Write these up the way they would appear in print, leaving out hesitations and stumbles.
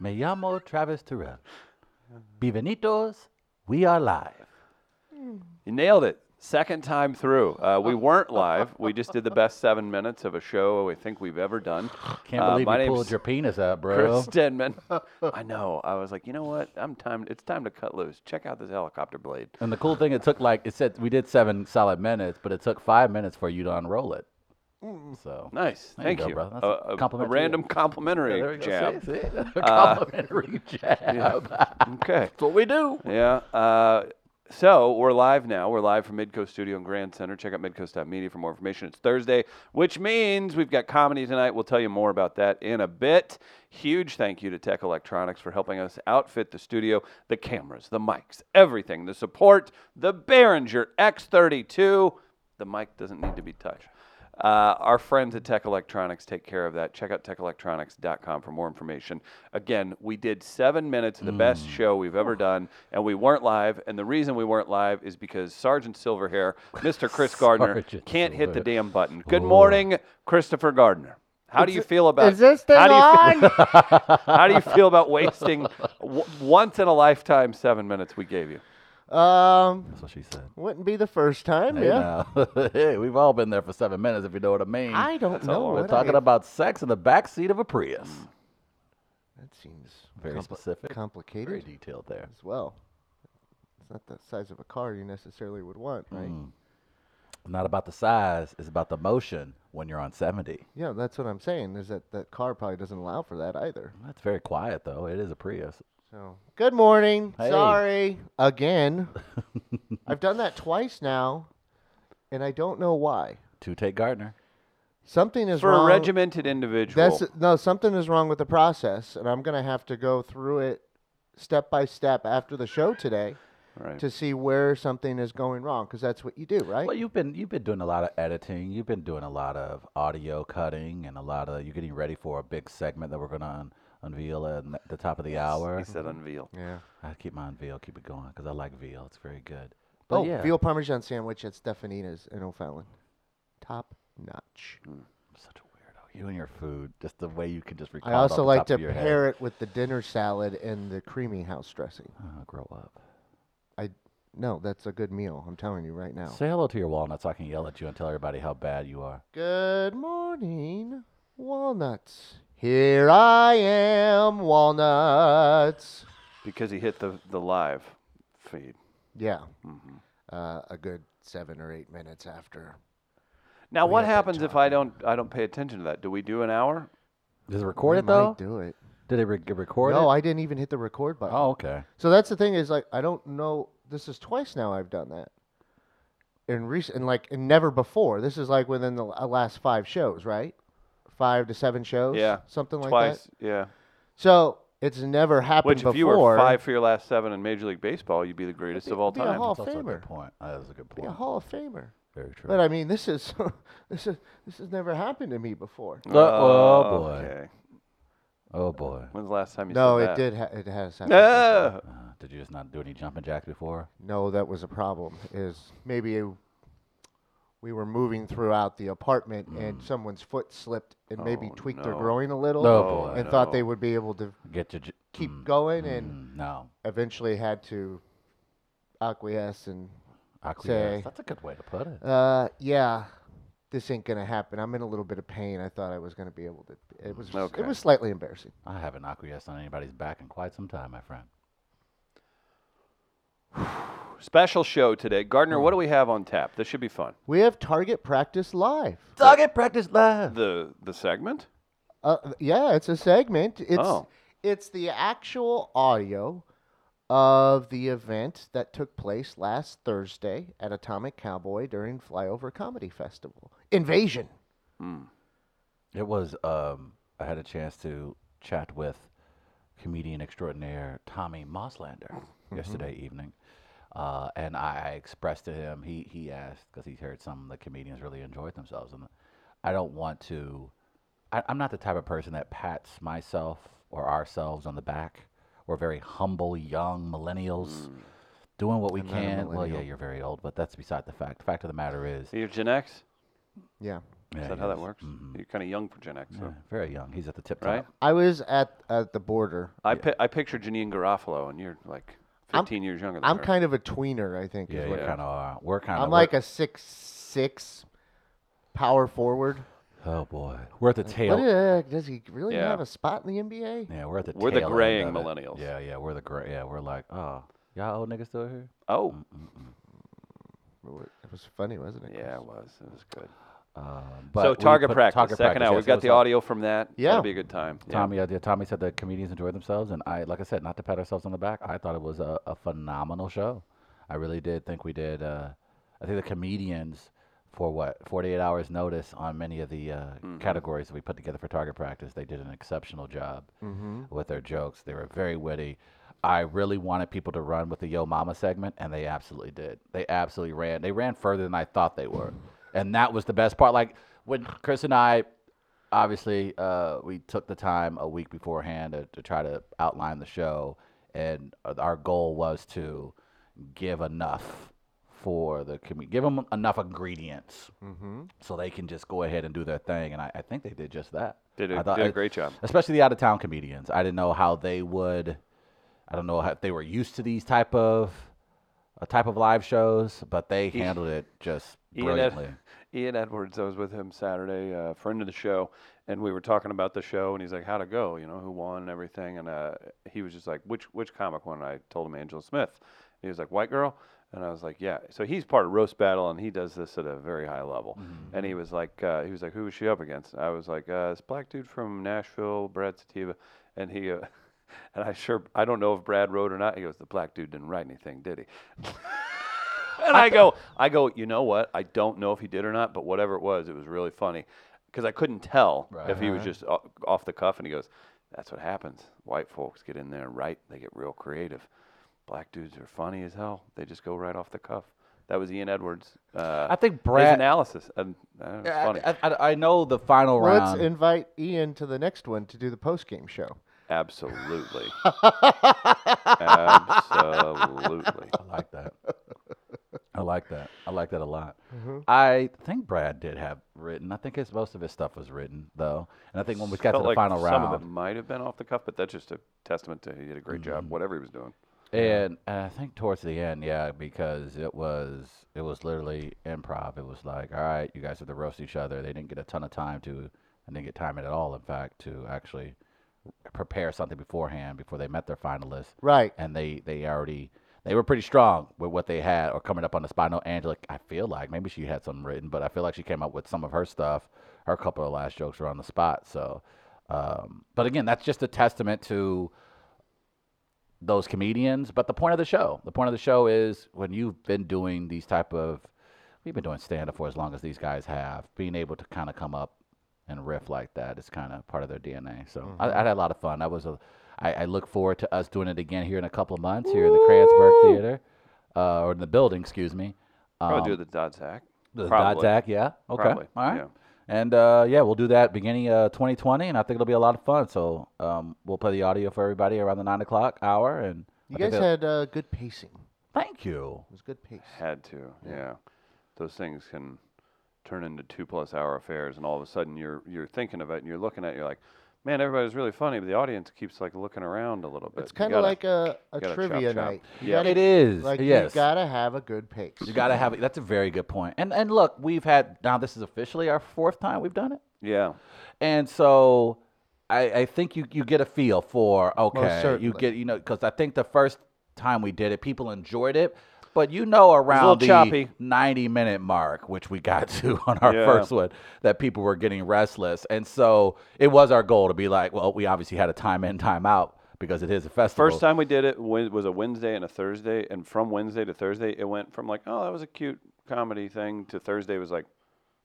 Me llamo Travis Terrell. Bienvenidos, we are live. You nailed it. Second time through. We weren't live. We just did the best 7 minutes of a show I think we've ever done. Can't believe you pulled your penis out, bro. Chris Denman. I know. I was like, you know what? It's time to cut loose. Check out this helicopter blade. And the cool thing, it took it said we did 7 solid minutes, but it took 5 minutes for you to unroll it. So nice. Thank you. Bro. That's a compliment. A random complimentary jab. See? Complimentary jab. Yeah. Okay. That's what we do. Yeah. So we're live now. We're live from Midcoast Studio in Grand Center. Check out midcoast.media for more information. It's Thursday, which means we've got comedy tonight. We'll tell you more about that in a bit. Huge thank you to Tech Electronics for helping us outfit the studio, the cameras, the mics, everything, the support, the Behringer X32. The mic doesn't need to be touched. Our friends at Tech Electronics take care of that. Check out techelectronics.com for more information. Again, we did 7 minutes of the best show we've ever done, and we weren't live. And the reason we weren't live is because Sergeant Silverhair, Mr. Chris Gardner, can't hit the damn button. Good morning, Christopher Gardner. How do you feel about wasting once in a lifetime 7 minutes we gave you? That's what she said. Wouldn't be the first time, Hey, we've all been there for 7 minutes, if you know what I mean. I don't know. We're talking about sex in the backseat of a Prius. That seems very specific, complicated, very detailed there as well. It's not the size of a car you necessarily would want, right? Not about the size; it's about the motion when you're on 70. Yeah, that's what I'm saying. Is that car probably doesn't allow for that either? That's very quiet, though. It is a Prius. Oh. Good morning. Hey. Sorry. Again. I've done that twice now, and I don't know why. Two-take Gardner. Something is wrong. For a regimented individual. Something is wrong with the process, and I'm going to have to go through it step by step after the show today to see where something is going wrong, because that's what you do, right? Well, you've been doing a lot of editing. You've been doing a lot of audio cutting, and you're getting ready for a big segment that we're going to unveil at the top of the hour. He said unveil. Yeah. I keep my unveil, keep it going, because I like veal. It's very good. But veal parmesan sandwich at Stefanina's in O'Fallon. Top notch. I'm such a weirdo. You and your food, just the way you can just recall it. I also like to pair it with the dinner salad and the creamy house dressing. Oh, grow up. No, that's a good meal. I'm telling you right now. Say hello to your walnuts so I can yell at you and tell everybody how bad you are. Good morning, walnuts. Here I am, walnuts. Because he hit the live feed. Yeah. Mm-hmm. A good 7 or 8 minutes after. Now, what happens if I don't pay attention to that? Do we do an hour? Does it record it, though? We might do it. Did it record it? No, I didn't even hit the record button. Oh, okay. So that's the thing is, I don't know. This is twice now I've done that. And never before. This is, within the last 5 shows, right? 5 to 7 shows? Yeah. Something like that? Twice, yeah. So it's never happened before. Which, if you were 5 for your last 7 in Major League Baseball, you'd be the greatest of all time. Be a Hall of Famer. That's a good point. That was a good point. Be a Hall of Famer. Very true. But, this has never happened to me before. Oh, boy. Okay. Oh, boy. When's the last time you said that? No, it has happened. Did you just not do any jumping jacks before? No, that was a problem. We were moving throughout the apartment, and someone's foot slipped and maybe tweaked their groin a little thought they would be able to keep going and eventually had to acquiesce and say... That's a good way to put it. This ain't going to happen. I'm in a little bit of pain. I thought I was going to be able to... It was slightly embarrassing. I haven't acquiesced on anybody's back in quite some time, my friend. Special show today. Gardner, what do we have on tap? This should be fun. We have Target Practice Live. Target Practice Live. The segment? Yeah, it's a segment. It's the actual audio of the event that took place last Thursday at Atomic Cowboy during Flyover Comedy Festival. Invasion. It was, I had a chance to chat with comedian extraordinaire Tommy Moslander yesterday evening. And I expressed to him, he asked, because he heard some of the comedians really enjoyed themselves. And I don't want to, I'm not the type of person that pats myself or ourselves on the back. We're very humble, young millennials doing what we can. Well, yeah, you're very old, but that's beside the fact. The fact of the matter is. You're Gen X? Yeah. Yeah, is that how that works? Mm-hmm. You're kind of young for Gen X. So. Yeah, very young. He's at the tip top. Right? I was at the border. I picture Janine Garofalo, and you're like 15 years younger than her. I'm kind of a tweener, I think. Yeah, we're kind of. I'm like a 6'6" power forward. Oh, boy. We're at the tail. Does he really have a spot in the NBA? Yeah, we're at the tail. We're the graying millennials. Yeah, we're the gray. Yeah, we're like, oh, y'all old niggas still here? Oh. Mm-mm-mm. It was funny, wasn't it? Yeah, it was. It was good. So target practice, second hour. Yes, we got the audio from that. Yeah. That'll be a good time. Tommy, Tommy said that comedians enjoy themselves, and I, like I said, not to pat ourselves on the back, I thought it was a phenomenal show. I really did think we did. I think the comedians, for 48 hours notice on many of the categories that we put together for target practice, they did an exceptional job with their jokes. They were very witty. I really wanted people to run with the Yo Mama segment, and they absolutely did. They absolutely ran. They ran further than I thought they were. And that was the best part. Like, when Chris and I, obviously, we took the time a week beforehand to try to outline the show. And our goal was to give enough for the community. Give them enough ingredients so they can just go ahead and do their thing. And I think they did just that. Did a great job. Especially the out-of-town comedians. I didn't know how they would. I don't know if they were used to these type of live shows, but they handled it just brilliantly. Ian Edwards, I was with him Saturday, a friend of the show, and we were talking about the show, and he's like, how'd it go, you know, who won and everything, and he was just like, which comic won? And I told him Angela Smith. And he was like, white girl? And I was like, yeah. So he's part of Roast Battle, and he does this at a very high level. Mm-hmm. And he was like, who was she up against? And I was like, this black dude from Nashville, Brad Sativa, and he... And I don't know if Brad wrote or not. He goes, the black dude didn't write anything, did he? And I go, you know what? I don't know if he did or not, but whatever it was really funny. Because I couldn't tell if he was just off the cuff. And he goes, that's what happens. White folks get in there and write. They get real creative. Black dudes are funny as hell. They just go right off the cuff. That was Ian Edwards. I think Brad. His analysis. It was funny. I know the final round. Let's invite Ian to the next one to do the post-game show. Absolutely. Absolutely. I like that. I like that a lot. Mm-hmm. I think Brad did have written. I think most of his stuff was written, though. And I think when we got to the final round. Some of it might have been off the cuff, but that's just a testament to he did a great job, whatever he was doing. And I think towards the end, because it was literally improv. It was like, all right, you guys have to roast each other. They didn't get a ton of time to, and didn't get time at all, in fact, to actually prepare something beforehand before they met their finalists. Right. And they were pretty strong with what they had or coming up on the spot. I know Angela, I feel like maybe she had something written, but I feel like she came up with some of her stuff. Her couple of last jokes were on the spot. So, but again, that's just a testament to those comedians. But the point of the show is when you've been doing we've been doing stand-up for as long as these guys have, being able to kind of come up and riff like that is kind of part of their DNA. So I had a lot of fun. I look forward to us doing it again here in a couple of months here in the Kransberg Theater, or in the building, excuse me. Probably do the Dodd-Zack. The Dodd-Zack, yeah. Okay. Probably. All right. Yeah. And, we'll do that beginning 2020, and I think it'll be a lot of fun. So we'll play the audio for everybody around the 9 o'clock hour. And you guys had good pacing. Thank you. It was good pace. Had to, yeah. Those things can turn into 2+ hour affairs, and all of a sudden you're thinking of it and you're looking at it, you're like, man, everybody's really funny, but the audience keeps like looking around a little bit. It's kind of like a trivia night. Yeah, it is. Like, yes. You gotta have a good pace. You gotta have it. That's a very good point. And look, we've had now this is officially our 4th time we've done it. Yeah. And so I think you get a feel for because I think the first time we did it, people enjoyed it. But around the choppy 90-minute mark, which we got to on our first one, that people were getting restless. And so it was our goal to be like, well, we obviously had a time in, time out because it is a festival. First time we did it was a Wednesday and a Thursday. And from Wednesday to Thursday, it went from like, oh, that was a cute comedy thing, to Thursday was like,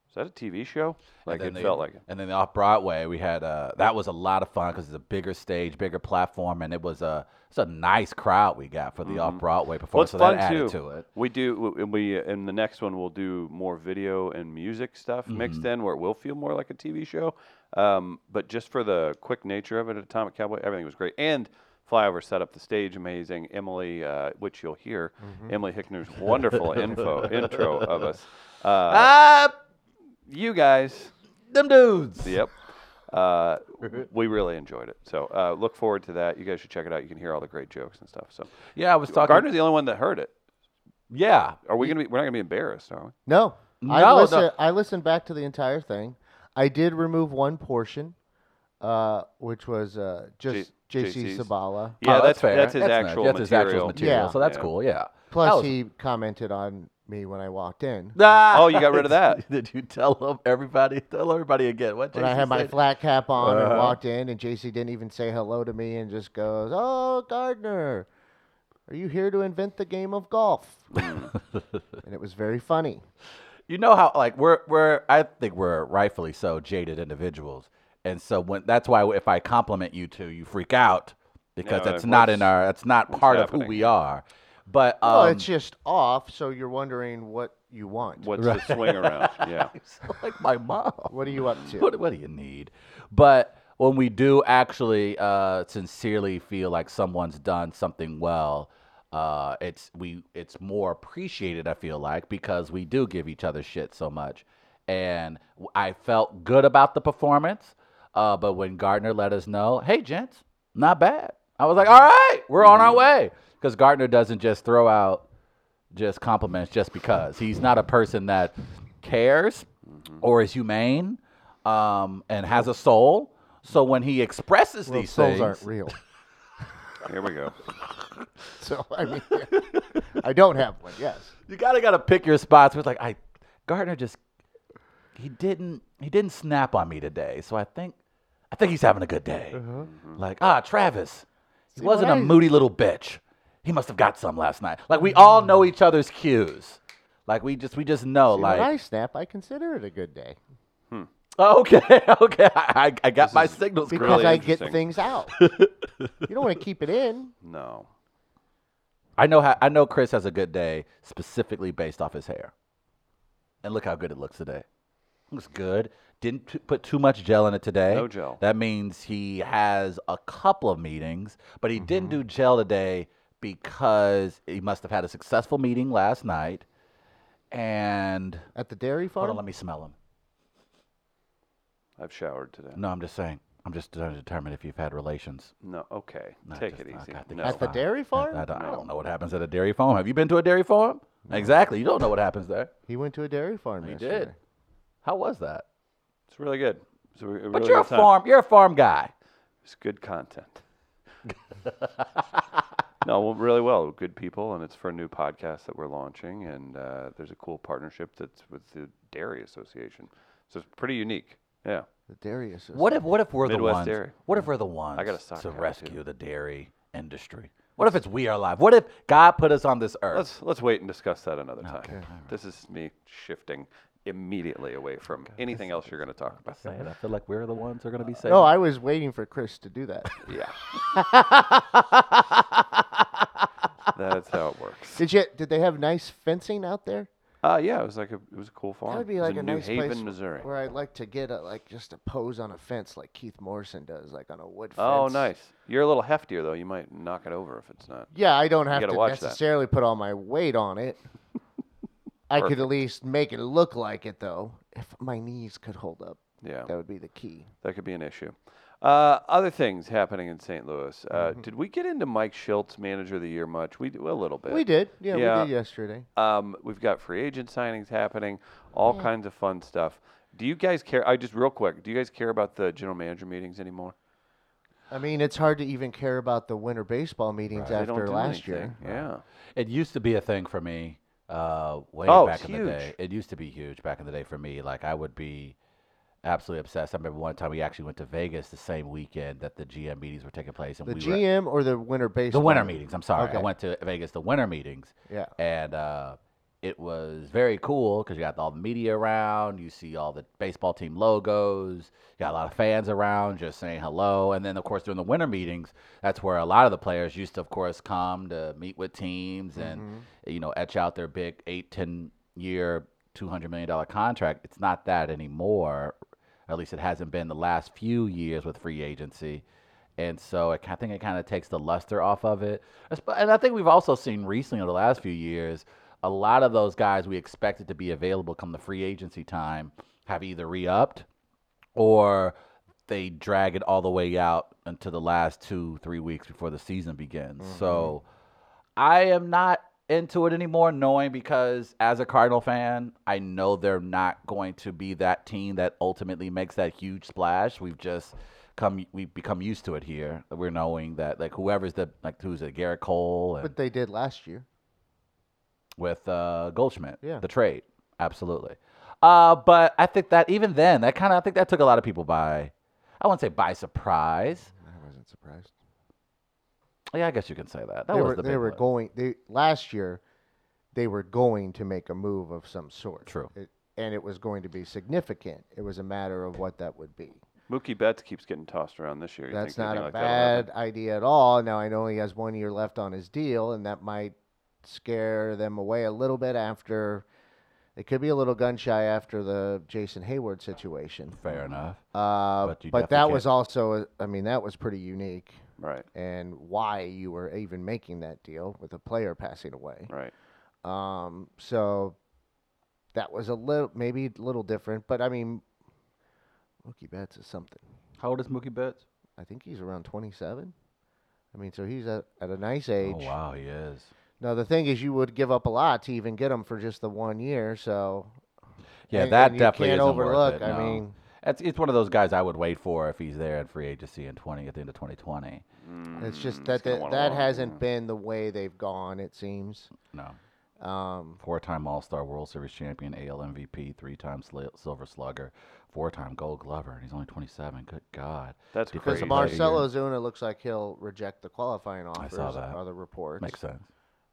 is that a TV show? Like it felt like it. And then off-Broadway, we had that was a lot of fun because it's a bigger stage, bigger platform, and it's a nice crowd we got for the off-Broadway performance. Well, that added to it. In the next one, we'll do more video and music stuff mixed in where it will feel more like a TV show. But just for the quick nature of it, Atomic Cowboy, everything was great. And Flyover set up the stage amazing. Emily, which you'll hear, Emily Hickner's wonderful intro of us. You guys them dudes. Yep. We really enjoyed it. So look forward to that. You guys should check it out. You can hear all the great jokes and stuff. So yeah, I was talking. Gardner's the only one that heard it. Yeah. Are we gonna be? We're not gonna be embarrassed, are we? No. I listened back to the entire thing. I did remove one portion, which was just JC Sabala. Yeah, oh, that's fair. That's his actual material. Yeah. So that's cool. Yeah. Plus, he commented on me when I walked in. Ah! Oh, you got rid of that. Did you tell everybody again what JC said? When I had my flat cap on and walked in, and JC didn't even say hello to me and just goes, "Oh, Gardner, are you here to invent the game of golf?" And it was very funny. You know how, like, I think we're rightfully so jaded individuals. And so that's why if I compliment you two, you freak out because that's not part of who we are. But well, it's just off, so you're wondering what you want. What's the swing around? Yeah, it's like my mom. What are you up to? What do you need? But when we do actually sincerely feel like someone's done something well, it's more appreciated. I feel like because we do give each other shit so much, and I felt good about the performance. But when Gardner let us know, "Hey, gents, not bad," I was like, "All right, we're on our way." Because Gardner doesn't just throw out just compliments just because. He's not a person that cares or is humane and has a soul. So when he expresses these things... souls aren't real. Here we go. So, I mean, I don't have one, yes. You gotta pick your spots. It's like, Gardner just... He didn't snap on me today. So I think he's having a good day. Mm-hmm. Like, Travis, he wasn't a moody little bitch. He must have got some last night. Like, we all know each other's cues. Like, we just know. See, like, when I snap, I consider it a good day. Okay. I got my signals because really I get things out. You don't want to keep it in. No. I know Chris has a good day specifically based off his hair. And look how good it looks today. Looks good. Didn't put too much gel in it today. No gel. That means he has a couple of meetings, but he didn't do gel today. Because he must have had a successful meeting last night, and at the dairy farm. Hold on, let me smell him. I've showered today. No, I'm just saying. I'm just trying to determine if you've had relations. No, okay. Take it easy. At the dairy farm? I don't know what happens at a dairy farm. Have you been to a dairy farm? No. Exactly. You don't know what happens there. He went to a dairy farm. He did. How was that? It's really good. It's really but you're a farm. You're a farm guy. It's good content. No, really well. Good people, and it's for a new podcast that we're launching, and there's a cool partnership that's with the Dairy Association. So it's pretty unique. Yeah. The Dairy Association. What if we're Midwest the ones? Dairy. What if we're the ones to rescue the dairy industry? What if it's we are live? What if God put us on this earth? Let's wait and discuss that another time. Okay. This is me shifting immediately away from anything else you're going to talk about. I feel like we're the ones who are going to be saying. No, I was waiting for Chris to do that. Yeah. That's how it works. Did they have nice fencing out there? Yeah, it was a cool farm. That'd be like a nice New Haven, place Missouri, where I'd like to get just a pose on a fence like Keith Morrison does, like on a wood fence. Oh, nice. You're a little heftier though. You might knock it over if it's not. Yeah, I don't have to necessarily put all my weight on it. I could at least make it look like it, though. If my knees could hold up, that would be the key. That could be an issue. Other things happening in St. Louis. Did we get into Mike Schilt's Manager of the Year much? A little bit. We did. Yeah, we did yesterday. We've got free agent signings happening, all kinds of fun stuff. Do you guys care? Real quick, do you guys care about the general manager meetings anymore? I mean, it's hard to even care about the winter baseball meetings after last year. Yeah. It used to be a thing for me. Way back in the day. It used to be huge back in the day for me. Like, I would be absolutely obsessed. I remember one time we actually went to Vegas the same weekend that the GM meetings were taking place. And The winter meetings, I'm sorry. Okay. I went to Vegas, the winter meetings. Yeah. And it was very cool because you got all the media around. You see all the baseball team logos. You got a lot of fans around just saying hello. And then, of course, during the winter meetings, that's where a lot of the players used to, of course, come to meet with teams and, etch out their big 8-10-year, $200 million contract. It's not that anymore. At least it hasn't been the last few years with free agency. And so I think it kind of takes the luster off of it. And I think we've also seen recently over the last few years, a lot of those guys we expected to be available come the free agency time have either re-upped or they drag it all the way out until the last 2-3 weeks before the season begins. Mm-hmm. So I am not into it anymore, knowing, because as a Cardinal fan, I know they're not going to be that team that ultimately makes that huge splash. We've become used to it here. We're knowing that, like, who's it, Garrett Cole? And, but they did last year. With Goldschmidt, yeah. The trade, absolutely. But I think that even then, I think that took a lot of people by, I wouldn't say by surprise. I wasn't surprised. Yeah, I guess you can say that. Last year, they were going to make a move of some sort. True. And it was going to be significant. It was a matter of what that would be. Mookie Betts keeps getting tossed around this year. That's not a bad idea at all. Now, I know he has 1 year left on his deal, and that might scare them away a little bit after. It could be a little gun shy after the Jason Hayward situation. Fair enough. But that was also, I mean, that was pretty unique. Right. And why you were even making that deal with a player passing away. Right. So that was maybe a little different. But, I mean, Mookie Betts is something. How old is Mookie Betts? I think he's around 27. I mean, so he's at a nice age. Oh, wow, he is. Now, the thing is, you would give up a lot to even get him for just the 1 year. So, yeah, that definitely isn't worth it. No. I mean, it's one of those guys I would wait for if he's there at free agency at the end of 2020. It's just that hasn't been the way they've gone, it seems. No. Four-time All-Star World Series champion, AL MVP, three-time Silver Slugger, four-time Gold Glover, and he's only 27. Good God. That's crazy. Because Marcell Ozuna looks like he'll reject the qualifying offers. I saw that. Other reports. Makes sense.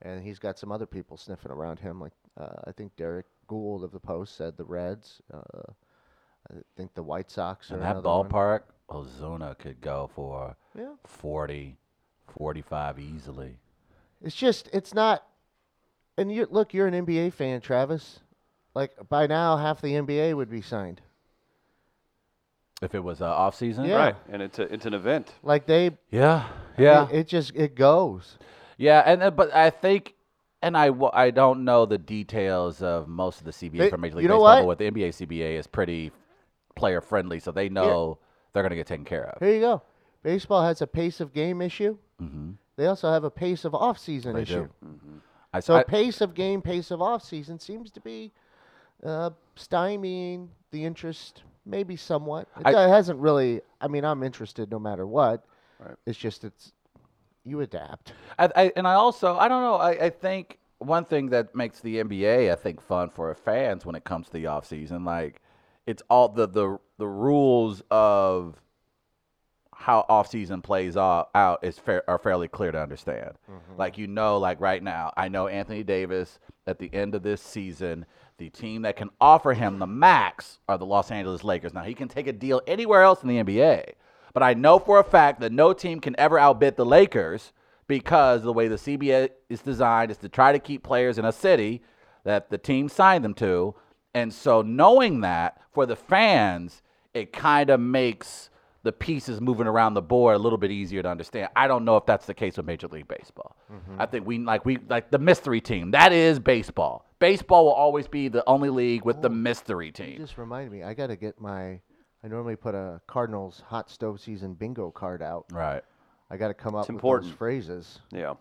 And he's got some other people sniffing around him. Like I think Derek Gould of the Post said the Reds. I think the White Sox. In that ballpark, Ozuna could go for 40, 45 easily. It's just, it's not. And you're an NBA fan, Travis. Like by now, half the NBA would be signed. If it was off season, yeah. Right? And it's an event. Like they. Yeah. Yeah. It just goes. Yeah, but I think, and I don't know the details of most of the CBA for Major League Baseball, but the NBA CBA is pretty player-friendly, so they know they're going to get taken care of. Here you go. Baseball has a pace of game issue. Mm-hmm. They also have a pace of off-season issue. Mm-hmm. So pace of game, pace of off-season seems to be stymieing the interest maybe somewhat. It hasn't really – I mean, I'm interested no matter what. Right. It's just it's – you adapt. I think one thing that makes the NBA, I think, fun for fans when it comes to the offseason, like it's all the rules of how offseason plays out are fairly clear to understand. Mm-hmm. Like, like right now, I know Anthony Davis at the end of this season, the team that can offer him the max are the Los Angeles Lakers. Now, he can take a deal anywhere else in the NBA. But I know for a fact that no team can ever outbid the Lakers because the way the CBA is designed is to try to keep players in a city that the team signed them to. And so knowing that, for the fans, it kind of makes the pieces moving around the board a little bit easier to understand. I don't know if that's the case with Major League Baseball. Mm-hmm. I think we like the mystery team. That is baseball. Baseball will always be the only league with the mystery team. You just reminded me, I got to get my... I normally put a Cardinals hot stove season bingo card out. Right. I got to come up with those phrases. Yeah.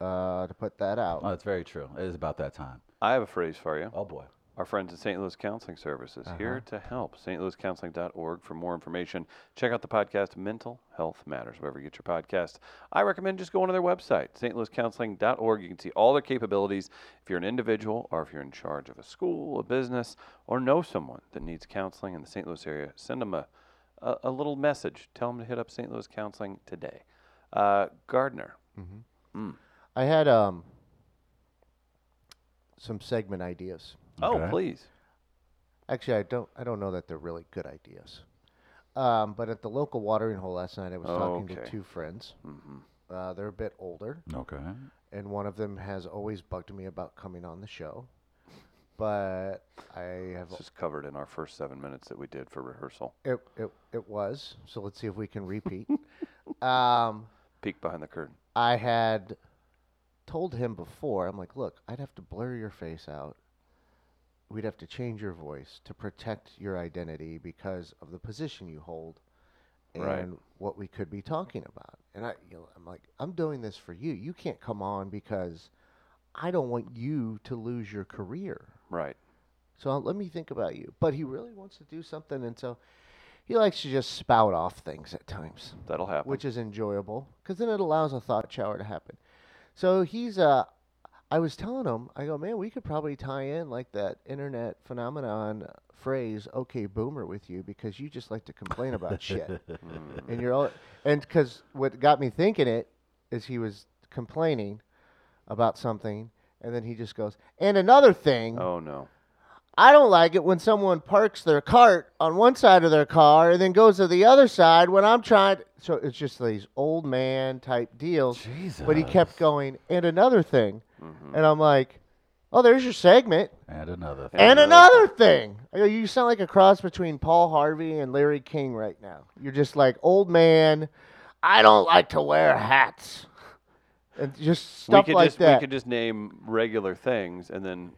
To put that out. Oh, that's very true. It is about that time. I have a phrase for you. Oh, boy. Our friends at St. Louis Counseling Services, here to help. stlouiscounseling.org for more information. Check out the podcast, Mental Health Matters, wherever you get your podcast. I recommend just going to their website, stlouiscounseling.org. You can see all their capabilities. If you're an individual or if you're in charge of a school, a business, or know someone that needs counseling in the St. Louis area, send them a little message. Tell them to hit up St. Louis Counseling today. Gardner. Mm-hmm. I had some segment ideas. Okay. Oh, please. Actually, I don't know that they're really good ideas. But at the local watering hole last night, I was talking to two friends. Mm-hmm. They're a bit older. Okay. And one of them has always bugged me about coming on the show. But I have... This is covered in our first 7 minutes that we did for rehearsal. It was. So let's see if we can repeat. Peek behind the curtain. I had told him before, I'm like, look, I'd have to blur your face out. we'd have to change your voice to protect your identity because of the position you hold and right. what we could be talking about. And I'm like, I'm doing this for you. You can't come on because I don't want you to lose your career. Right. So let me think about you. But he really wants to do something, and so he likes to just spout off things at times. That'll happen. Which is enjoyable because then it allows a thought shower to happen. So he's I was telling him, I go, man, we could probably tie in like that internet phenomenon phrase, okay, boomer, with you because you just like to complain about shit. And you're all, and because what got me thinking it is he was complaining about something, and then he just goes, and another thing. Oh, no. I don't like it when someone parks their cart on one side of their car and then goes to the other side when I'm trying to. So it's just these old man type deals. Jesus. But he kept going, and another thing. Mm-hmm. And I'm like, oh, there's your segment. And another thing. And another thing. I go, you sound like a cross between Paul Harvey and Larry King right now. You're just like, old man, I don't like to wear hats. And just stuff like that. We could just name regular things and then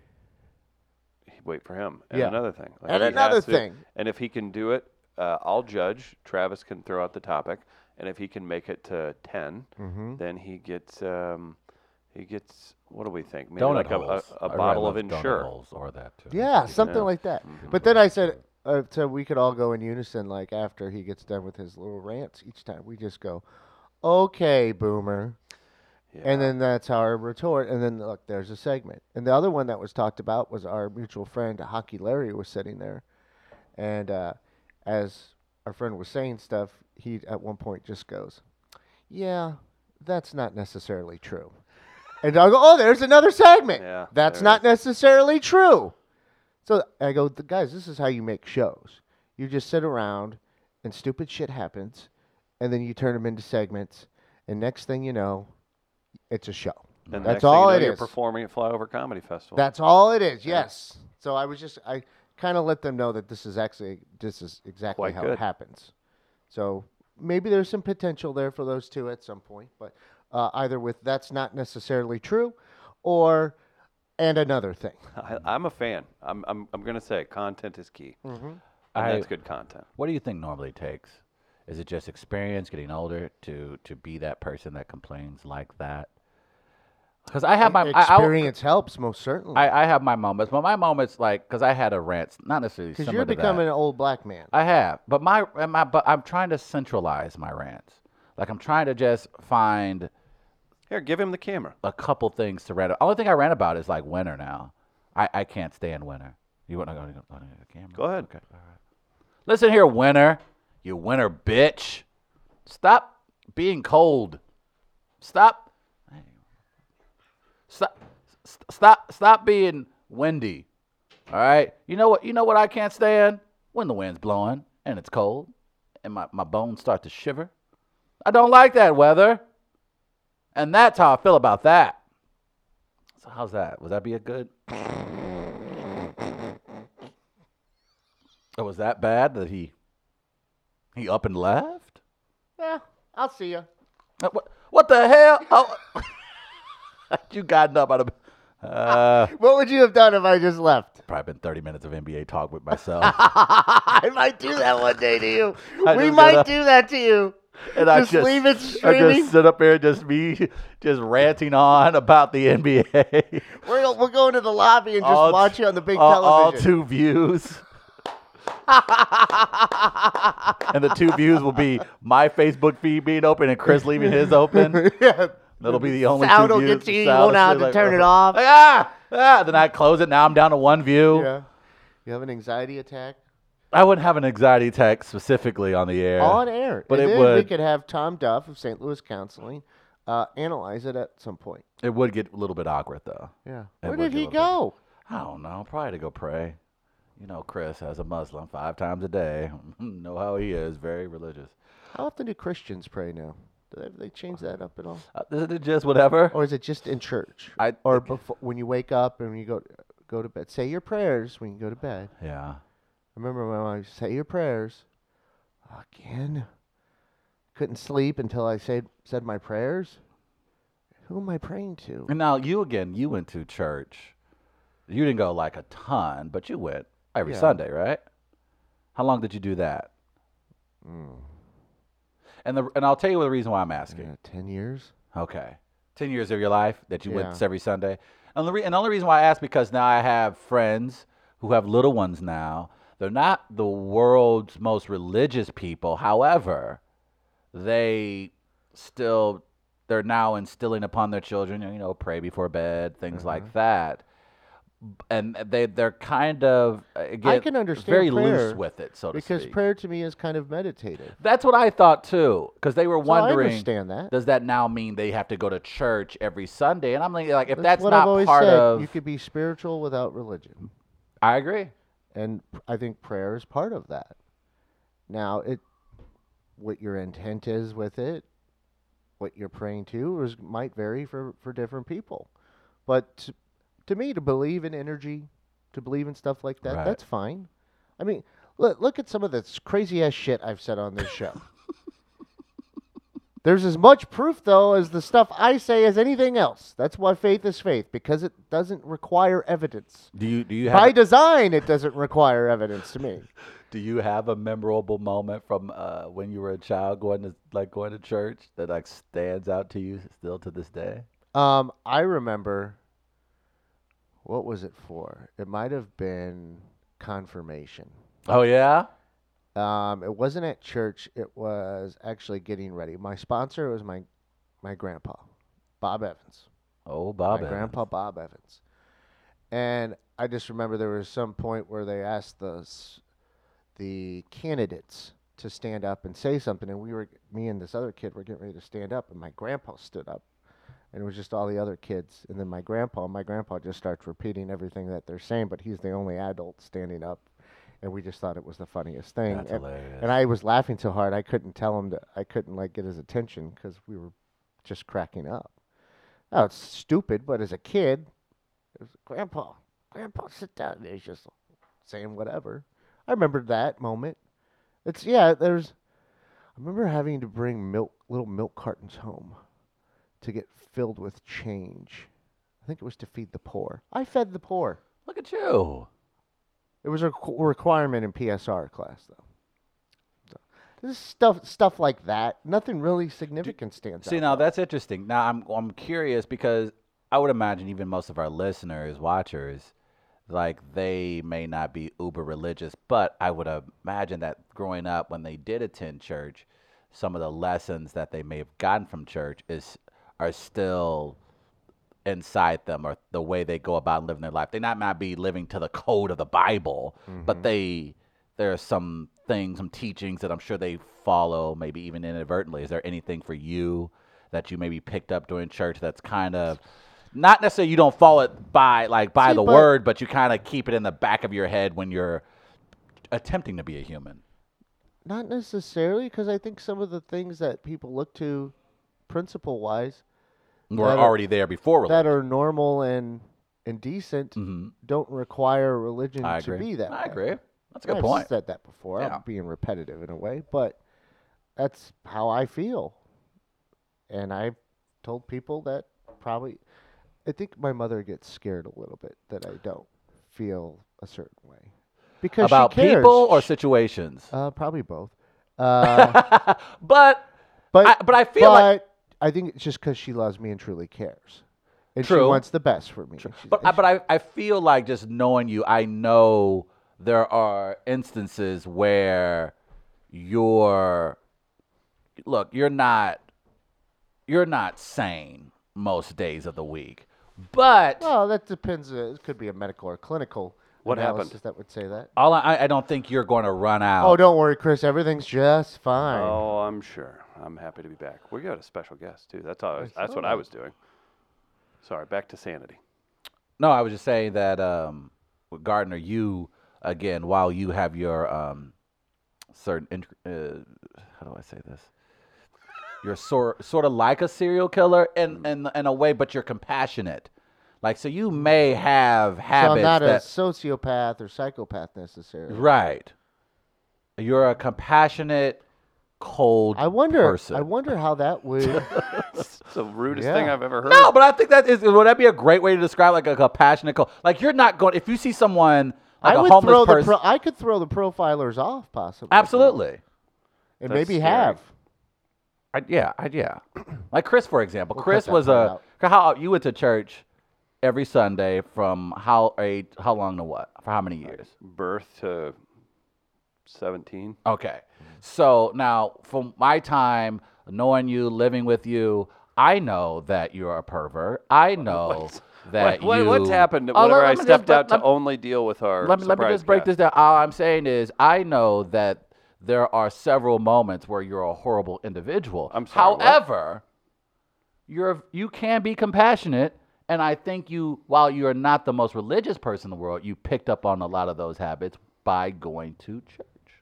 wait for him. And another thing. Like, and another thing. And if he can do it, I'll judge. Travis can throw out the topic. And if he can make it to 10, then he gets, what do we think? Maybe donut like holes. A bottle of Ensure. Or that too. Yeah, something like that. Mm-hmm. But then I said, so we could all go in unison, like after he gets done with his little rants each time. We just go, okay, boomer. Yeah. And then that's our retort. And then, look, there's a segment. And the other one that was talked about was our mutual friend, Hockey Larry, was sitting there. And as our friend was saying stuff, he at one point just goes, yeah, that's not necessarily true. And I go, oh, there's another segment. Yeah, that's not necessarily true. So I go, guys, this is how you make shows. You just sit around and stupid shit happens. And then you turn them into segments. And next thing you know, it's a show. And that's all it is. You're performing at Flyover Comedy Festival. That's all it is. Yes. So I kind of let them know that this is exactly how it happens. So maybe there's some potential there for those two at some point, but either with that's not necessarily true, or and another thing. I'm a fan. I'm gonna say content is key. Mm-hmm. And that's good content. What do you think normally takes? Is it just experience, getting older, to be that person that complains like that? Because I have my experience helps most certainly. I have my moments, but my moments like because I had a rant, not necessarily. Because you're becoming an old black man. I have, but I'm trying to centralize my rants. Like I'm trying to just find. Here, give him the camera. A couple things to rant about. Only thing I rant about is like winter now. I can't stand winter. You want to go to the camera? Go ahead. Okay. All right. Listen here, winter. You winter bitch. Stop being cold. Stop being windy. All right? You know what I can't stand? When the wind's blowing and it's cold and my bones start to shiver. I don't like that weather. And that's how I feel about that. So how's that? Would that be a good? Oh, was that bad that he up and left? Yeah, I'll see you. What the hell? Oh. You got up out of. What would you have done if I just left? Probably been 30 minutes of NBA talk with myself. I might do that one day to you. We might do that to you. And I just leave it streaming. I just sit up there and just ranting on about the NBA. We'll go into the lobby and just watch it on the big television. All two views. And the two views will be my Facebook feed being open and Chris leaving his open. Yeah. That'll be the only sound two views. Sound will get to you. You won't have to turn it off. Like, Then I close it. Now I'm down to one view. Yeah. You have an anxiety attack? I wouldn't have an anxiety attack specifically on the air. On air. But it would. We could have Tom Duff of St. Louis Counseling analyze it at some point. It would get a little bit awkward, though. Yeah. Where did he go? I don't know. Probably to go pray. You know, Chris, as a Muslim, 5 times a day. Know how he is. Very religious. How often do Christians pray now? Have they changed that up at all? Isn't it just whatever? Or is it just in church? Or before, when you wake up and when you go to bed. Say your prayers when you go to bed. Yeah. I remember my mom used to say your prayers. Again? Couldn't sleep until I said my prayers? Who am I praying to? And now you went to church You didn't go like a ton, but you went every Sunday, right? How long did you do that? And I'll tell you the reason why I'm asking. 10 years. Okay. 10 years of your life that you went every Sunday. And the only reason why I ask, because now I have friends who have little ones now. They're not the world's most religious people. However, they're now instilling upon their children, you know, pray before bed, things like that. And they're kind of, again, I can understand very loose with it, so to speak. Because prayer to me is kind of meditative. That's what I thought, too, because they were wondering, I understand that. Does that now mean they have to go to church every Sunday? And I'm like if that's not part of... You could be spiritual without religion. I agree. And I think prayer is part of that. Now, what your intent is with it, what you're praying to, might vary for different people. But... To me, to believe in energy, to believe in stuff like that, that's fine. I mean, look at some of this crazy-ass shit I've said on this show. There's as much proof, though, as the stuff I say as anything else. That's why faith is faith, because it doesn't require evidence. Do you have by design, it doesn't require evidence to me. Do you have a memorable moment from when you were a child going to church that like stands out to you still to this day? I remember... What was it for? It might have been confirmation. Oh, yeah? It wasn't at church. It was actually getting ready. My sponsor was my grandpa, Bob Evans. Oh, Bob Evans. My grandpa, Bob Evans. And I just remember there was some point where they asked the candidates to stand up and say something. And me and this other kid were getting ready to stand up, and my grandpa stood up. And it was just all the other kids. And then my grandpa just starts repeating everything that they're saying, but he's the only adult standing up. And we just thought it was the funniest thing. That's hilarious. And I was laughing so hard I couldn't tell him that I couldn't like get his attention because we were just cracking up. Oh, it's stupid, but as a kid, it was Grandpa, sit down. And he's just saying whatever. I remember that moment. I remember having to bring little milk cartons home to get filled with change. I think it was to feed the poor. I fed the poor. Look at you. It was a requirement in PSR class, though. So, this stuff like that, nothing really significant stands out. See, now that's interesting. Now I'm curious because I would imagine even most of our listeners, watchers, like they may not be uber religious, but I would imagine that growing up when they did attend church, some of the lessons that they may have gotten from church are still inside them, or the way they go about living their life. They might not be living to the code of the Bible, but there are some things, some teachings that I'm sure they follow, maybe even inadvertently. Is there anything for you that you maybe picked up during church that's kind of, not necessarily you don't follow it by the word, but you kind of keep it in the back of your head when you're attempting to be a human? Not necessarily, because I think some of the things that people look to principle-wise, we're already there before religion. That are normal and decent don't require religion to be that. I agree. That's a good point. I've said that before. Yeah. I'm being repetitive in a way, but that's how I feel. And I've told people that probably... I think my mother gets scared a little bit that I don't feel a certain way. Because about she cares. People or situations? Probably both. But I feel like... I think it's just because she loves me and truly cares. And True. She wants the best for me. But I feel like just knowing you, I know there are instances where you're not sane most days of the week. But well, that depends. It could be a medical or clinical. What happened? That would say that. I don't think you're going to run out. Oh, don't worry, Chris. Everything's just fine. Oh, I'm sure. I'm happy to be back. We got a special guest too. That's what I was doing. Sorry, back to sanity. No, I was just saying that with Gardner, you again, while you have your how do I say this? You're sort of like a serial killer in a way, but you're compassionate. Like, so you may have habits. So I'm not a sociopath or psychopath necessarily. Right. You're a compassionate, cold person. I wonder how that would... It's the rudest thing I've ever heard. No, but I think that is... Would that be a great way to describe like a passionate cold... Like you're not going... If you see someone... Like a homeless person. I could throw the profilers off, possibly. Absolutely. And that's maybe scary. Yeah. Like Chris, for example. We'll Chris was a... How you went to church every Sunday from how long to what? For how many years? Birth to 17. Okay. So now, from my time, knowing you, living with you, I know that you're a pervert. I know... What's happened whenever I stepped out to only deal with our surprise guest? Let me just break this down. All I'm saying is I know that there are several moments where you're a horrible individual. I'm sorry, however, you can be compassionate, and I think while you're not the most religious person in the world, you picked up on a lot of those habits by going to church.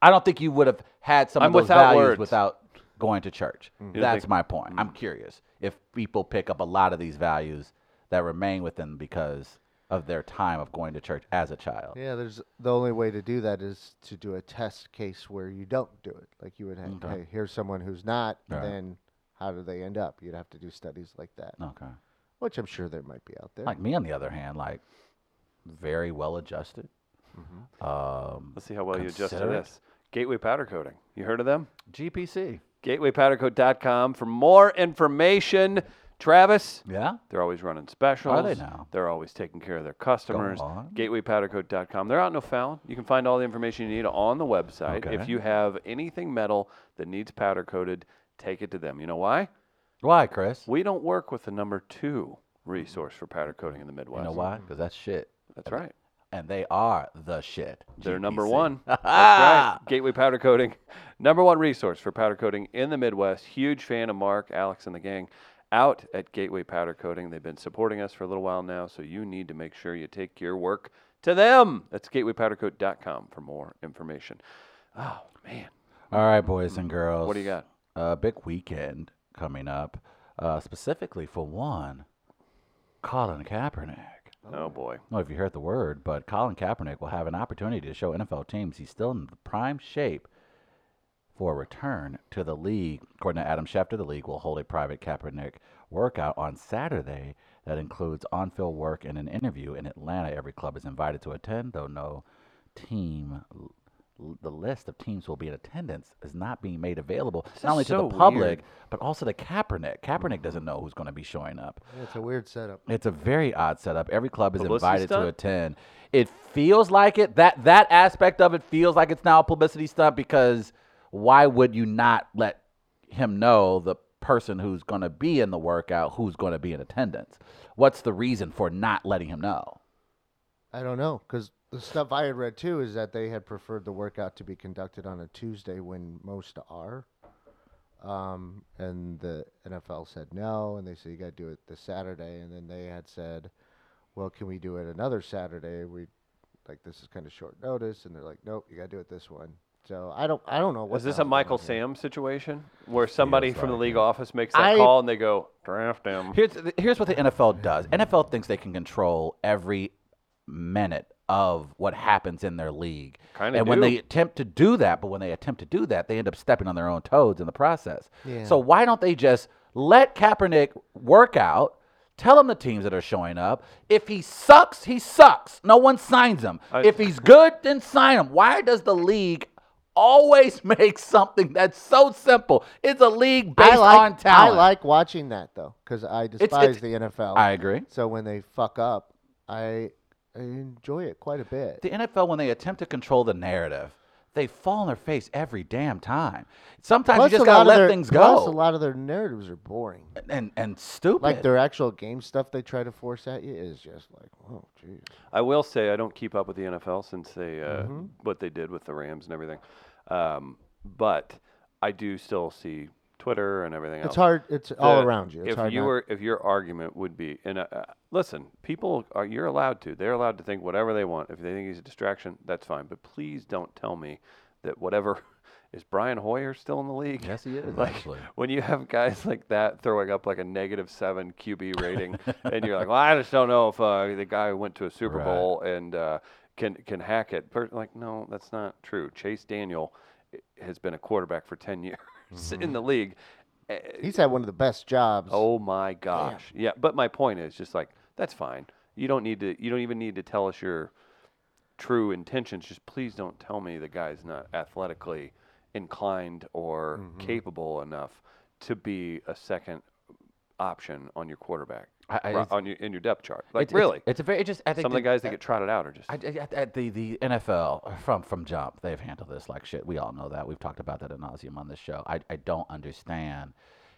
I don't think you would have had some of those values without going to church. Mm-hmm. That's my point. Mm-hmm. I'm curious if people pick up a lot of these values that remain with them because of their time of going to church as a child. Yeah, the only way to do that is to do a test case where you don't do it. Like you would have, hey, here's someone who's not, then how do they end up? You'd have to do studies like that. Okay. Which I'm sure there might be out there. Like me, on the other hand, like very well adjusted. Mm-hmm. Let's see how well you adjust to this. Gateway Powder Coating. You heard of them? GPC. Gatewaypowdercoat.com for more information. Travis, they're always running specials. Are they now? They're always taking care of their customers. Gatewaypowdercoat.com. They're out in O'Fallon. You can find all the information you need on the website. Okay. If you have anything metal that needs powder coated, take it to them. You know why? Why, Chris? We don't work with the #2 resource for powder coating in the Midwest. You know why? Because that's shit. That's right. And they are the shit. They're GPC. #1. That's right. Gateway Powder Coating. #1 resource for powder coating in the Midwest. Huge fan of Mark, Alex, and the gang out at Gateway Powder Coating. They've been supporting us for a little while now, so you need to make sure you take your work to them. That's gatewaypowdercoat.com for more information. Oh, man. All right, boys and girls. What do you got? A big weekend coming up, specifically for one, Colin Kaepernick. Oh, boy. I don't know if you heard the word, but Colin Kaepernick will have an opportunity to show NFL teams he's still in the prime shape for a return to the league. According to Adam Schefter, the league will hold a private Kaepernick workout on Saturday that includes on-field work and an interview in Atlanta. Every club is invited to attend, though no team. The list of teams will be in attendance is not being made available, not only to the public, but also to Kaepernick. Kaepernick doesn't know who's going to be showing up. Yeah, it's a weird setup. It's a very odd setup. Every club is invited to attend. It feels like it. That aspect of it feels like it's now a publicity stunt, because why would you not let him know, the person who's going to be in the workout, who's going to be in attendance? What's the reason for not letting him know? I don't know, because the stuff I had read, too, is that they had preferred the workout to be conducted on a Tuesday when most are. And the NFL said no, and they said, you got to do it this Saturday. And then they had said, well, can we do it another Saturday? This is kind of short notice. And they're like, nope, you got to do it this one. So I don't know. Is this a Michael Sam situation where somebody from the league office makes that call and they go, draft him? Here's what the NFL does. NFL thinks they can control every minute of what happens in their league. When they attempt to do that, they end up stepping on their own toes in the process. Yeah. So why don't they just let Kaepernick work out, tell him the teams that are showing up. If he sucks, he sucks. No one signs him. If he's good, then sign him. Why does the league always make something that's so simple? It's a league based on talent. I like watching that, though, because I despise the NFL. I agree. So when they fuck up, I enjoy it quite a bit. The NFL, when they attempt to control the narrative, they fall on their face every damn time. Sometimes you just gotta let things go. Plus, a lot of their narratives are boring and stupid. Like their actual game stuff they try to force at you is just like, oh, geez. I will say I don't keep up with the NFL since they what they did with the Rams and everything, but I do still see Twitter and everything else. It's hard. It's all around you. If your argument would be, and listen, people are, you're allowed to. They're allowed to think whatever they want. If they think he's a distraction, that's fine. But please don't tell me that whatever is Brian Hoyer still in the league. Yes, he is. Actually, when you have guys like that throwing up like a -7 QB rating, and you're like, well, I just don't know if the guy who went to a Super Bowl and can hack it. Like, no, that's not true. Chase Daniel has been a quarterback for 10 years in the league. He's had one of the best jobs. Oh, my gosh. Damn. Yeah, but my point is just like, that's fine. You don't need to. You don't even need to tell us your true intentions. Just please don't tell me the guy's not athletically inclined or capable enough to be a second option on your quarterback. In your depth chart, like it's a very I think some of the guys that get trotted out are just at the NFL from jump. They've handled this like shit. We all know that. We've talked about that ad nauseum on this show. I don't understand.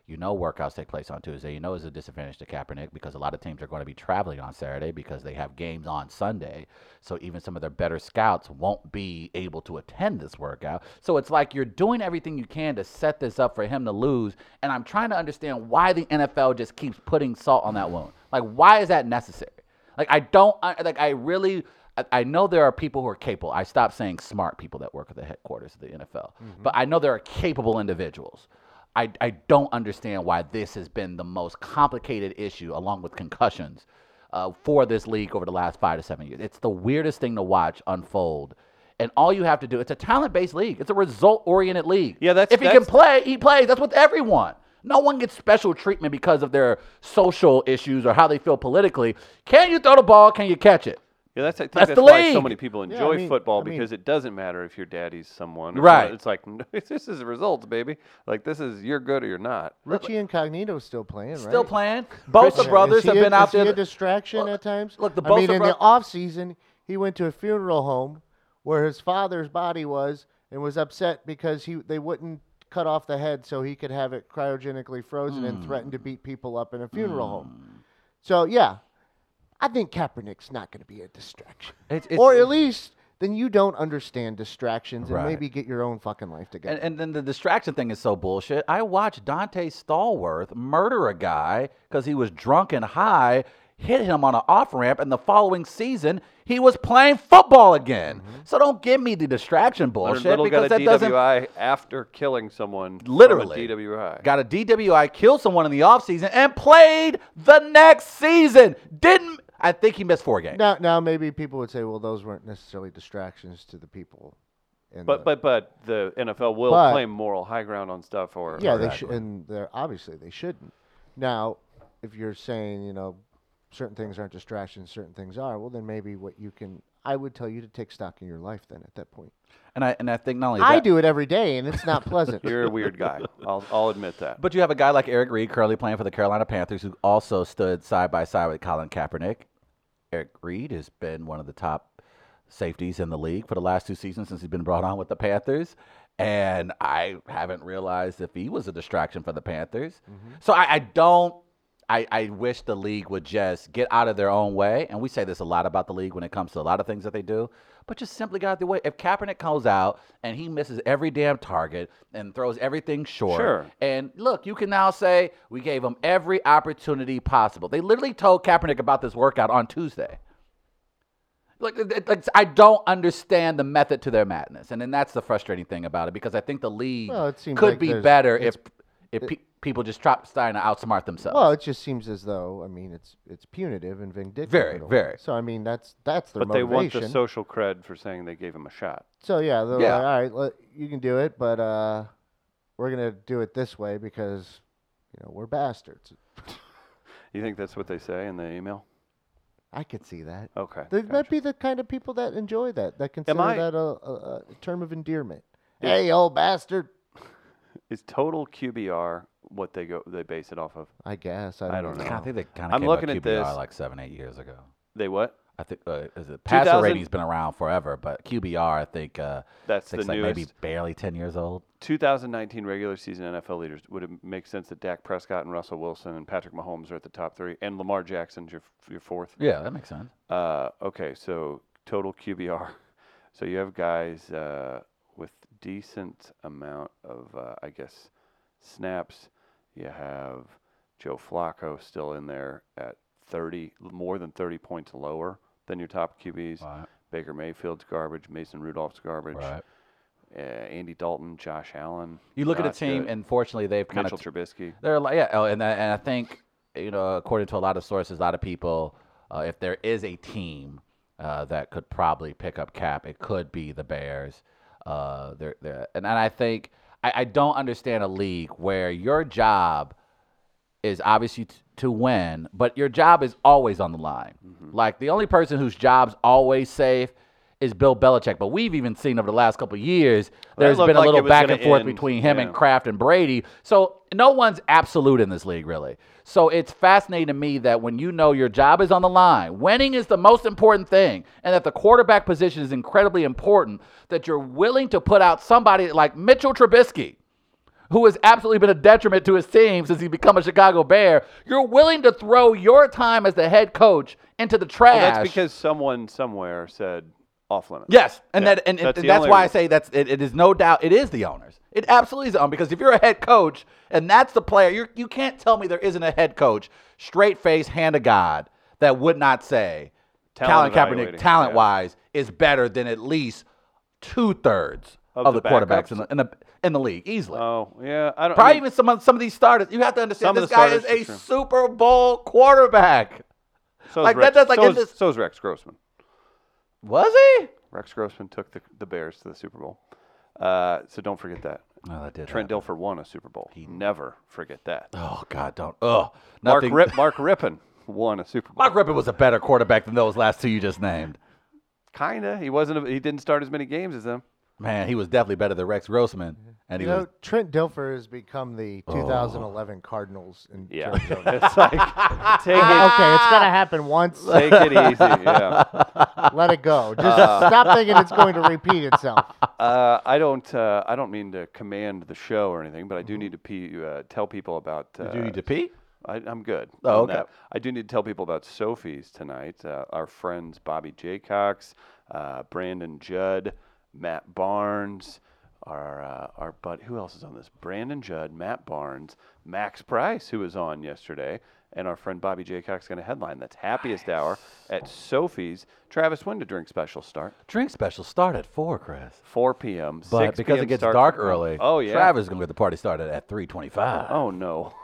You know, workouts take place on Tuesday. You know, it's a disadvantage to Kaepernick because a lot of teams are going to be traveling on Saturday because they have games on Sunday. So even some of their better scouts won't be able to attend this workout. So it's like you're doing everything you can to set this up for him to lose. And I'm trying to understand why the NFL just keeps putting salt on that wound. Like, why is that necessary? Like, I don't, like, I really... I know there are people who are capable. I stopped saying smart people that work at the headquarters of the NFL. But I know there are capable individuals. I don't understand why this has been the most complicated issue, along with concussions, for this league over the last 5 to 7 years. It's the weirdest thing to watch unfold. And all you have to do, it's a talent-based league. It's a result-oriented league. Yeah, that's, if he can play, he plays. That's with everyone. No one gets special treatment because of their social issues or how they feel politically. Can you throw the ball? Can you catch it? Yeah, that's why so many people enjoy football, because it doesn't matter if your daddy's someone. Right. It's like, this is results, baby. Like, this is, you're good or you're not. Richie Incognito's still playing, right? Still playing. Bosa brothers have been out there. Is he a distraction at times? Look, the Bosa brothers. I mean, in the offseason, he went to a funeral home where his father's body was and was upset because they wouldn't cut off the head so he could have it cryogenically frozen and threatened to beat people up in a funeral home. So, yeah. I think Kaepernick's not going to be a distraction. Or at least then you don't understand distractions and maybe get your own fucking life together. And then the distraction thing is so bullshit. I watched Dante Stallworth murder a guy because he was drunk and high, hit him on an off-ramp, and the following season he was playing football again. So don't give me the distraction bullshit. Little because got a that DWI doesn't... after killing someone. Literally. DWI. Got a DWI, killed someone in the offseason, and played the next season. Didn't... I think he missed 4 games. Now maybe people would say, well, those weren't necessarily distractions to the people. But the NFL will claim moral high ground on stuff. They should, and obviously they shouldn't. Now, if you're saying, you know, certain things aren't distractions, certain things are, well, then maybe what you can, I would tell you to take stock in your life then at that point. And I think not only that, I do it every day, and it's not pleasant. You're a weird guy. I'll admit that. But you have a guy like Eric Reid currently playing for the Carolina Panthers who also stood side by side with Colin Kaepernick. Eric Reid has been one of the top safeties in the league for the last 2 seasons since he's been brought on with the Panthers. And I haven't realized if he was a distraction for the Panthers. So I wish the league would just get out of their own way. And we say this a lot about the league when it comes to a lot of things that they do. But just simply got out of the way. If Kaepernick comes out and he misses every damn target and throws everything short. Sure. And look, you can now say we gave him every opportunity possible. They literally told Kaepernick about this workout on Tuesday. Like, I don't understand the method to their madness. And then that's the frustrating thing about it, because I think the league could be better if people just starting to outsmart themselves. Well, it just seems as though, I mean, it's punitive and vindictive. Very, very. So, I mean, that's their motivation. But they want the social cred for saying they gave him a shot. So, yeah, they're like, all right, you can do it, but we're going to do it this way because, you know, we're bastards. You think that's what they say in the email? I could see that. Okay. They might be the kind of people that enjoy that, that consider that a term of endearment. Yeah. Hey, old bastard. Is total QBR what they base it off of? I guess. I don't know. I think they kind of came up with QBR like 7-8 years ago. They what? I think passer rating's been around forever, but QBR, I think, that's like maybe barely 10 years old. 2019 regular season NFL leaders. Would it make sense that Dak Prescott and Russell Wilson and Patrick Mahomes are at the top 3, and Lamar Jackson's your 4th? Yeah, that makes sense. Okay, so total QBR. So you have guys with decent amount of, I guess, snaps. You have Joe Flacco still in there at 30, more than 30 points lower than your top QBs. Right. Baker Mayfield's garbage. Mason Rudolph's garbage. Right. Andy Dalton, Josh Allen. You look at a team, and fortunately they've kind of... Mitchell Trubisky. They're like, yeah, and I think, you know, according to a lot of sources, a lot of people, if there is a team that could probably pick up Cap, it could be the Bears. And I think I don't understand a league where your job is obviously to win, but your job is always on the line. Mm-hmm. Like, the only person whose job's always safe is Bill Belichick, but we've even seen over the last couple of years there's been a little back and forth between him and Kraft and Brady. So no one's absolute in this league, really. So it's fascinating to me that when you know your job is on the line, winning is the most important thing, and that the quarterback position is incredibly important, that you're willing to put out somebody like Mitchell Trubisky, who has absolutely been a detriment to his team since he become a Chicago Bear. You're willing to throw your time as the head coach into the trash. Well, that's because someone somewhere said off limits. Yes, and yeah, that's why I say it is no doubt it is the owners. It absolutely is the owners, because if you're a head coach and that's the player, you can't tell me there isn't a head coach, straight face, hand of God, that would not say Colin Kaepernick talent-wise is better than at least two-thirds of the quarterbacks in the league, easily. Oh, yeah. Even some of these starters. You have to understand this guy is a Super Bowl quarterback. So is Rex Grossman. Was he? Rex Grossman took the Bears to the Super Bowl. So don't forget that. No, that did. Trent Dilfer won a Super Bowl. He never forget that. Oh, God, don't. Oh, Mark Rippon won a Super Bowl. Mark Rippon was a better quarterback than those last two you just named. Kinda. He didn't start as many games as them. Man, he was definitely better than Rex Grossman. And Trent Dilfer has become the 2011 Cardinals. Terms of it's like, take it. Okay, it's gonna happen once. Take it easy. Yeah. Let it go. Just stop thinking it's going to repeat itself. I don't mean to command the show or anything, but I do need to pee. Tell people about. Do you need to pee? I'm good. Oh, okay. I do need to tell people about Sophie's tonight. Our friends Bobby Jaycox, Brandon Judd, Matt Barnes, our buddy. Who else is on this? Brandon Judd, Matt Barnes, Max Price, who was on yesterday, and our friend Bobby Jaycox is going to headline. That's Happiest Hour at Sophie's. Travis, when did Drink Special start? Drink Special start at 4, Chris. 4 p.m. But because it gets dark early, Travis is going to get the party started at 3:25. Oh, no.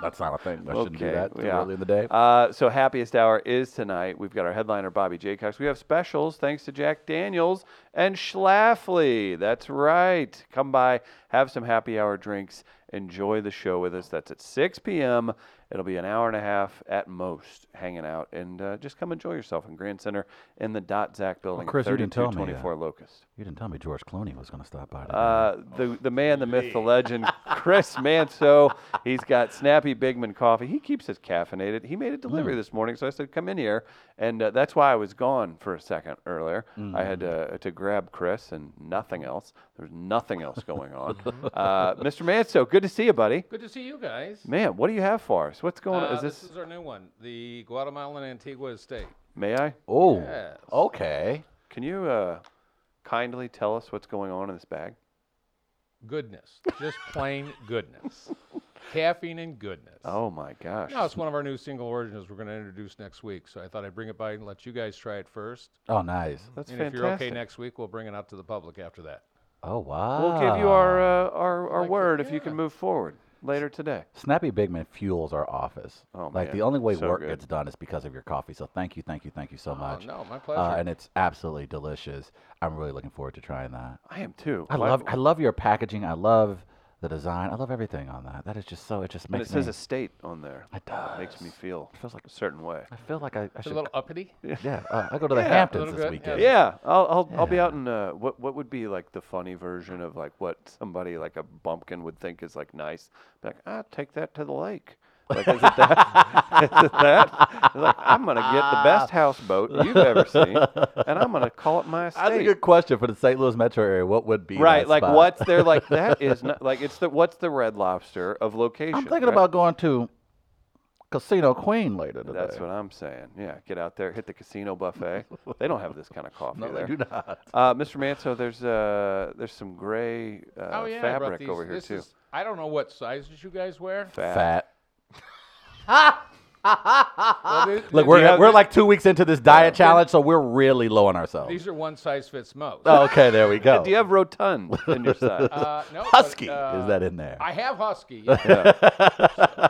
That's not a thing. I shouldn't do that early in the day. So Happiest Hour is tonight. We've got our headliner, Bobby Jaycox. We have specials, thanks to Jack Daniels and Schlafly. That's right. Come by, have some happy hour drinks, enjoy the show with us. That's at 6 p.m. It'll be an hour and a half at most hanging out, and just come enjoy yourself in Grand Center in the Dodd-Zack building. Well, Chris, you didn't tell me Locust. You didn't tell me George Clooney was going to stop by today. The man, the myth, the legend, Chris Manso. He's got Snappy Bigman Coffee. He keeps it caffeinated. He made a delivery this morning, so I said, come in here. And that's why I was gone for a second earlier. Mm-hmm. I had to grab Chris and nothing else. There's nothing else going on. Mr. Manso, good to see you, buddy. Good to see you guys. Man, what do you have for us? What's going on? This is our new one, the Guatemalan Antigua Estate. May I? Oh, yes. Okay. Can you kindly tell us what's going on in this bag? Goodness. Just plain goodness. Caffeine and goodness. Oh, my gosh. No, it's one of our new single origins we're going to introduce next week, so I thought I'd bring it by and let you guys try it first. Oh, nice. That's fantastic. If you're okay next week, we'll bring it out to the public after that. Oh, wow. We'll give you our word if you can move forward. Later today. Snappy Bigman fuels our office. Oh, man. Like, the only way work gets done is because of your coffee. So thank you so much. Oh, no, my pleasure. And it's absolutely delicious. I'm really looking forward to trying that. I am too. I love your packaging. I love the design. I love everything on that. That is just so, it just makes me. And it says estate on there. It does. It makes me feel. It feels like a certain way. I feel like I should. A little uppity? Yeah. I go to the Hamptons this weekend. Yeah. I'll be out in what would be like the funny version of like what somebody like a bumpkin would think is like nice. Be like, I'll take that to the lake. Like, is it that? Is it that? Like, I'm going to get the best houseboat you've ever seen, and I'm going to call it my estate. That's a good question for the St. Louis metro area. What would be right? Like, spot? What's there? Like, that is not like it's the what's the Red Lobster of location? I'm thinking about going to Casino Queen later today. That's what I'm saying. Yeah, get out there, hit the casino buffet. They don't have this kind of coffee there. They do not. Mr. Manso, there's some gray fabric over here too. I don't know what sizes you guys wear. Fat. Well, look, we're like 2 weeks into this diet challenge, so we're really low on ourselves. These are one size fits most. Oh, okay, there we go. Do you have rotund in your size? No, husky, is that in there? I have husky. Yeah.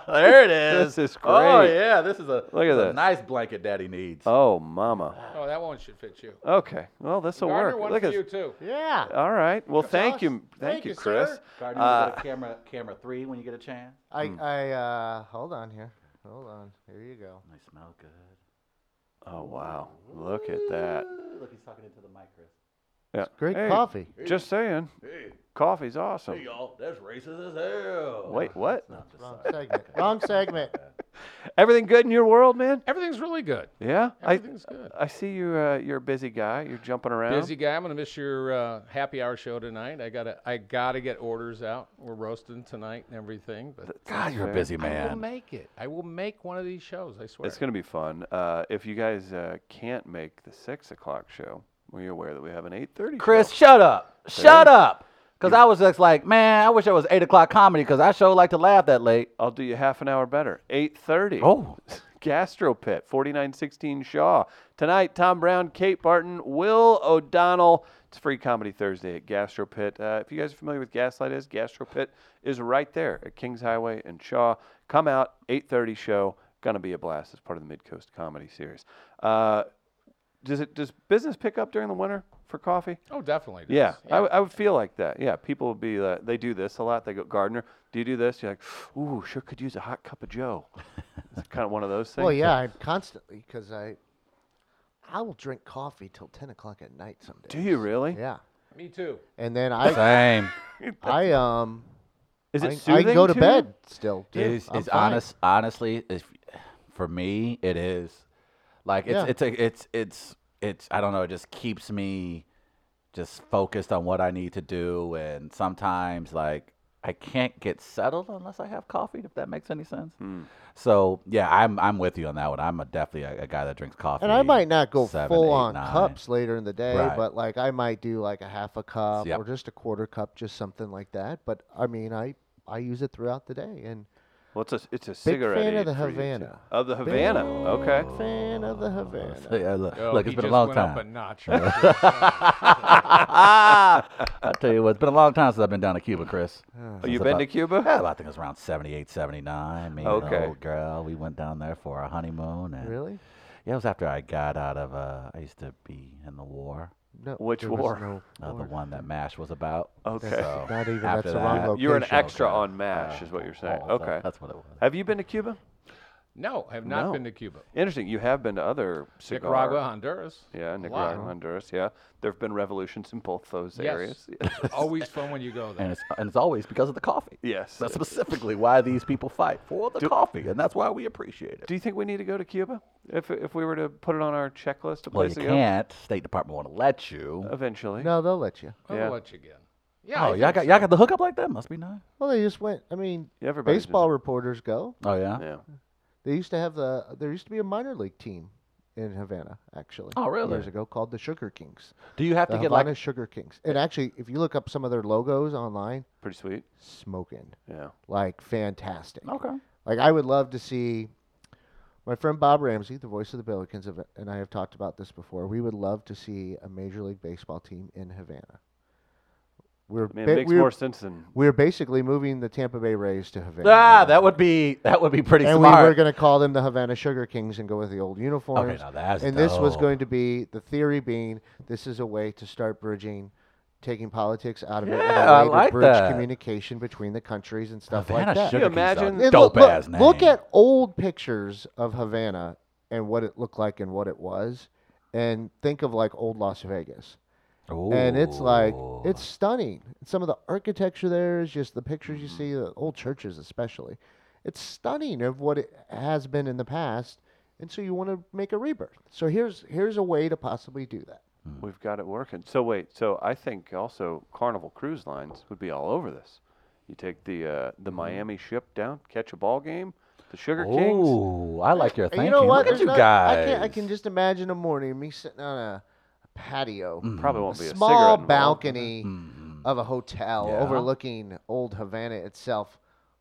There it is. This is great. Oh yeah, this is a look at this. Nice blanket daddy needs. Oh mama. Oh, that one should fit you. Okay, well this will work. One look for you too. Yeah. All right. Well, thank you, Chris. Gardner, you got camera 3 when you get a chance. I hold on here. Hold on. Here you go. They smell good. Oh, wow. Look at that. Look, he's talking into the mic, Chris. Yeah. It's great coffee. Hey. Just saying. Hey. Coffee's awesome. Hey, y'all. That's racist as hell. Wait, what? Wrong segment. Wrong segment. Everything good in your world, man? Everything's really good. Yeah? Everything's good. I see you, you're a busy guy. You're jumping around. Busy guy. I'm going to miss your happy hour show tonight. I gotta get orders out. We're roasting tonight and everything. But God, you're a busy man. I will make it. I will make one of these shows, I swear. It's going to be fun. If you guys can't make the 6 o'clock show, were you aware that we have an 8:30 Chris, show? Shut up. Hey. Shut up. Because I was just like, man, I wish it was 8 o'clock comedy because I sure like to laugh that late. I'll do you half an hour better. 8:30. Oh. Gastropit, 4916 Shaw. Tonight, Tom Brown, Kate Barton, Will O'Donnell. It's Free Comedy Thursday at Gastropit. If you guys are familiar with Gaslight is, Gastropit is right there at Kings Highway and Shaw. Come out, 8:30 show. Going to be a blast. It's part of the Mid-Coast Comedy Series. Does business pick up during the winter for coffee? Oh, definitely does. Yeah, yeah. I would feel like that. Yeah, people would be like, they do this a lot. They go, Gardner, do you do this? You're like, ooh, sure could use a hot cup of joe. It's kind of one of those things. Well, yeah, I'm constantly, because I will drink coffee till 10 o'clock at night some days. Do you really? Yeah. Me too. And then Same. Is it soothing I go to bed still. It's honestly, for me, it is. Like it's I don't know, it just keeps me just focused on what I need to do, and sometimes like I can't get settled unless I have coffee, if that makes any sense. So yeah, I'm with you on that one. I'm definitely a guy that drinks coffee. And I might not go full on 9 cups later in the day, right. But like I might do like a half a cup or just a quarter cup, just something like that. But I mean I use it throughout the day. And well, it's a cigarette. Big fan of the Havana. Of the Havana. Okay. Big fan of the Havana. Yeah, look, it's been a long time. He just went up a notch. I'll tell you what, it's been a long time since I've been down to Cuba, Chris. Oh, you've been to Cuba? Yeah, I think it was around 78, 79. Me and an old girl, we went down there for our honeymoon. And really? Yeah, it was after I got out of, I used to be in the war. No, which war? No, the one that MASH was about. Okay. So not even that's the wrong location. You're an extra on MASH, is what you're saying. Okay. That's what it was. Have you been to Cuba? No, I have not been to Cuba. Interesting. You have been to other Nicaragua, Honduras. Yeah, Nicaragua, Honduras. Yeah. There have been revolutions in both those areas. Yes. It's always fun when you go there. And it's always because of the coffee. Yes. That's specifically why these people fight for the coffee, and that's why we appreciate it. Do you think we need to go to Cuba? If we were to put it on our checklist of places to go? Well, you can't. State Department won't let you. Eventually. No, they'll let you. They'll let you again. Yeah, oh, y'all got the hookup like that? Must be nice. Well, they just went. I mean, baseball reporters go. Oh, yeah? Yeah. They used to have there used to be a minor league team in Havana, actually. Oh, really? Years ago, called the Sugar Kings. Do you have to get like Havana Sugar Kings? And actually, if you look up some of their logos online, pretty sweet. Smoking. Yeah. Like fantastic. Okay. Like I would love to see my friend Bob Ramsey, the voice of the Billikens, and I have talked about this before. We would love to see a Major League Baseball team in Havana. It makes more sense than we're basically moving the Tampa Bay Rays to Havana. That would be pretty smart. And we were going to call them the Havana Sugar Kings and go with the old uniforms. Okay, now that's dope. This was going to be the theory being this is a way to start bridging, taking politics out of it, and a way to bridge communication between the countries and stuff Havana like that. Sugar Kings, imagine dope-ass name. Look at old pictures of Havana and what it looked like and what it was, and think of like old Las Vegas. Ooh. And it's stunning. Some of the architecture there is just the pictures you see, the old churches especially. It's stunning of what it has been in the past, and so you want to make a rebirth. So here's a way to possibly do that. We've got it working. So wait, I think also Carnival Cruise Lines would be all over this. You take the Miami ship down, catch a ball game. The Sugar Kings. Ooh, I like your thinking. You know what? Look at you guys. I can just imagine a morning me sitting on a patio, probably won't be a small balcony of a hotel overlooking old Havana itself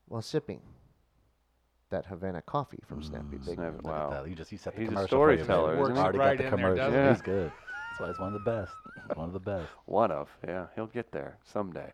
while sipping that Havana coffee from Snappy Bigman. Wow. You set the commercial. He's a storyteller. He already got the commercial. Yeah. He's good. That's why he's one of the best. Yeah, he'll get there someday.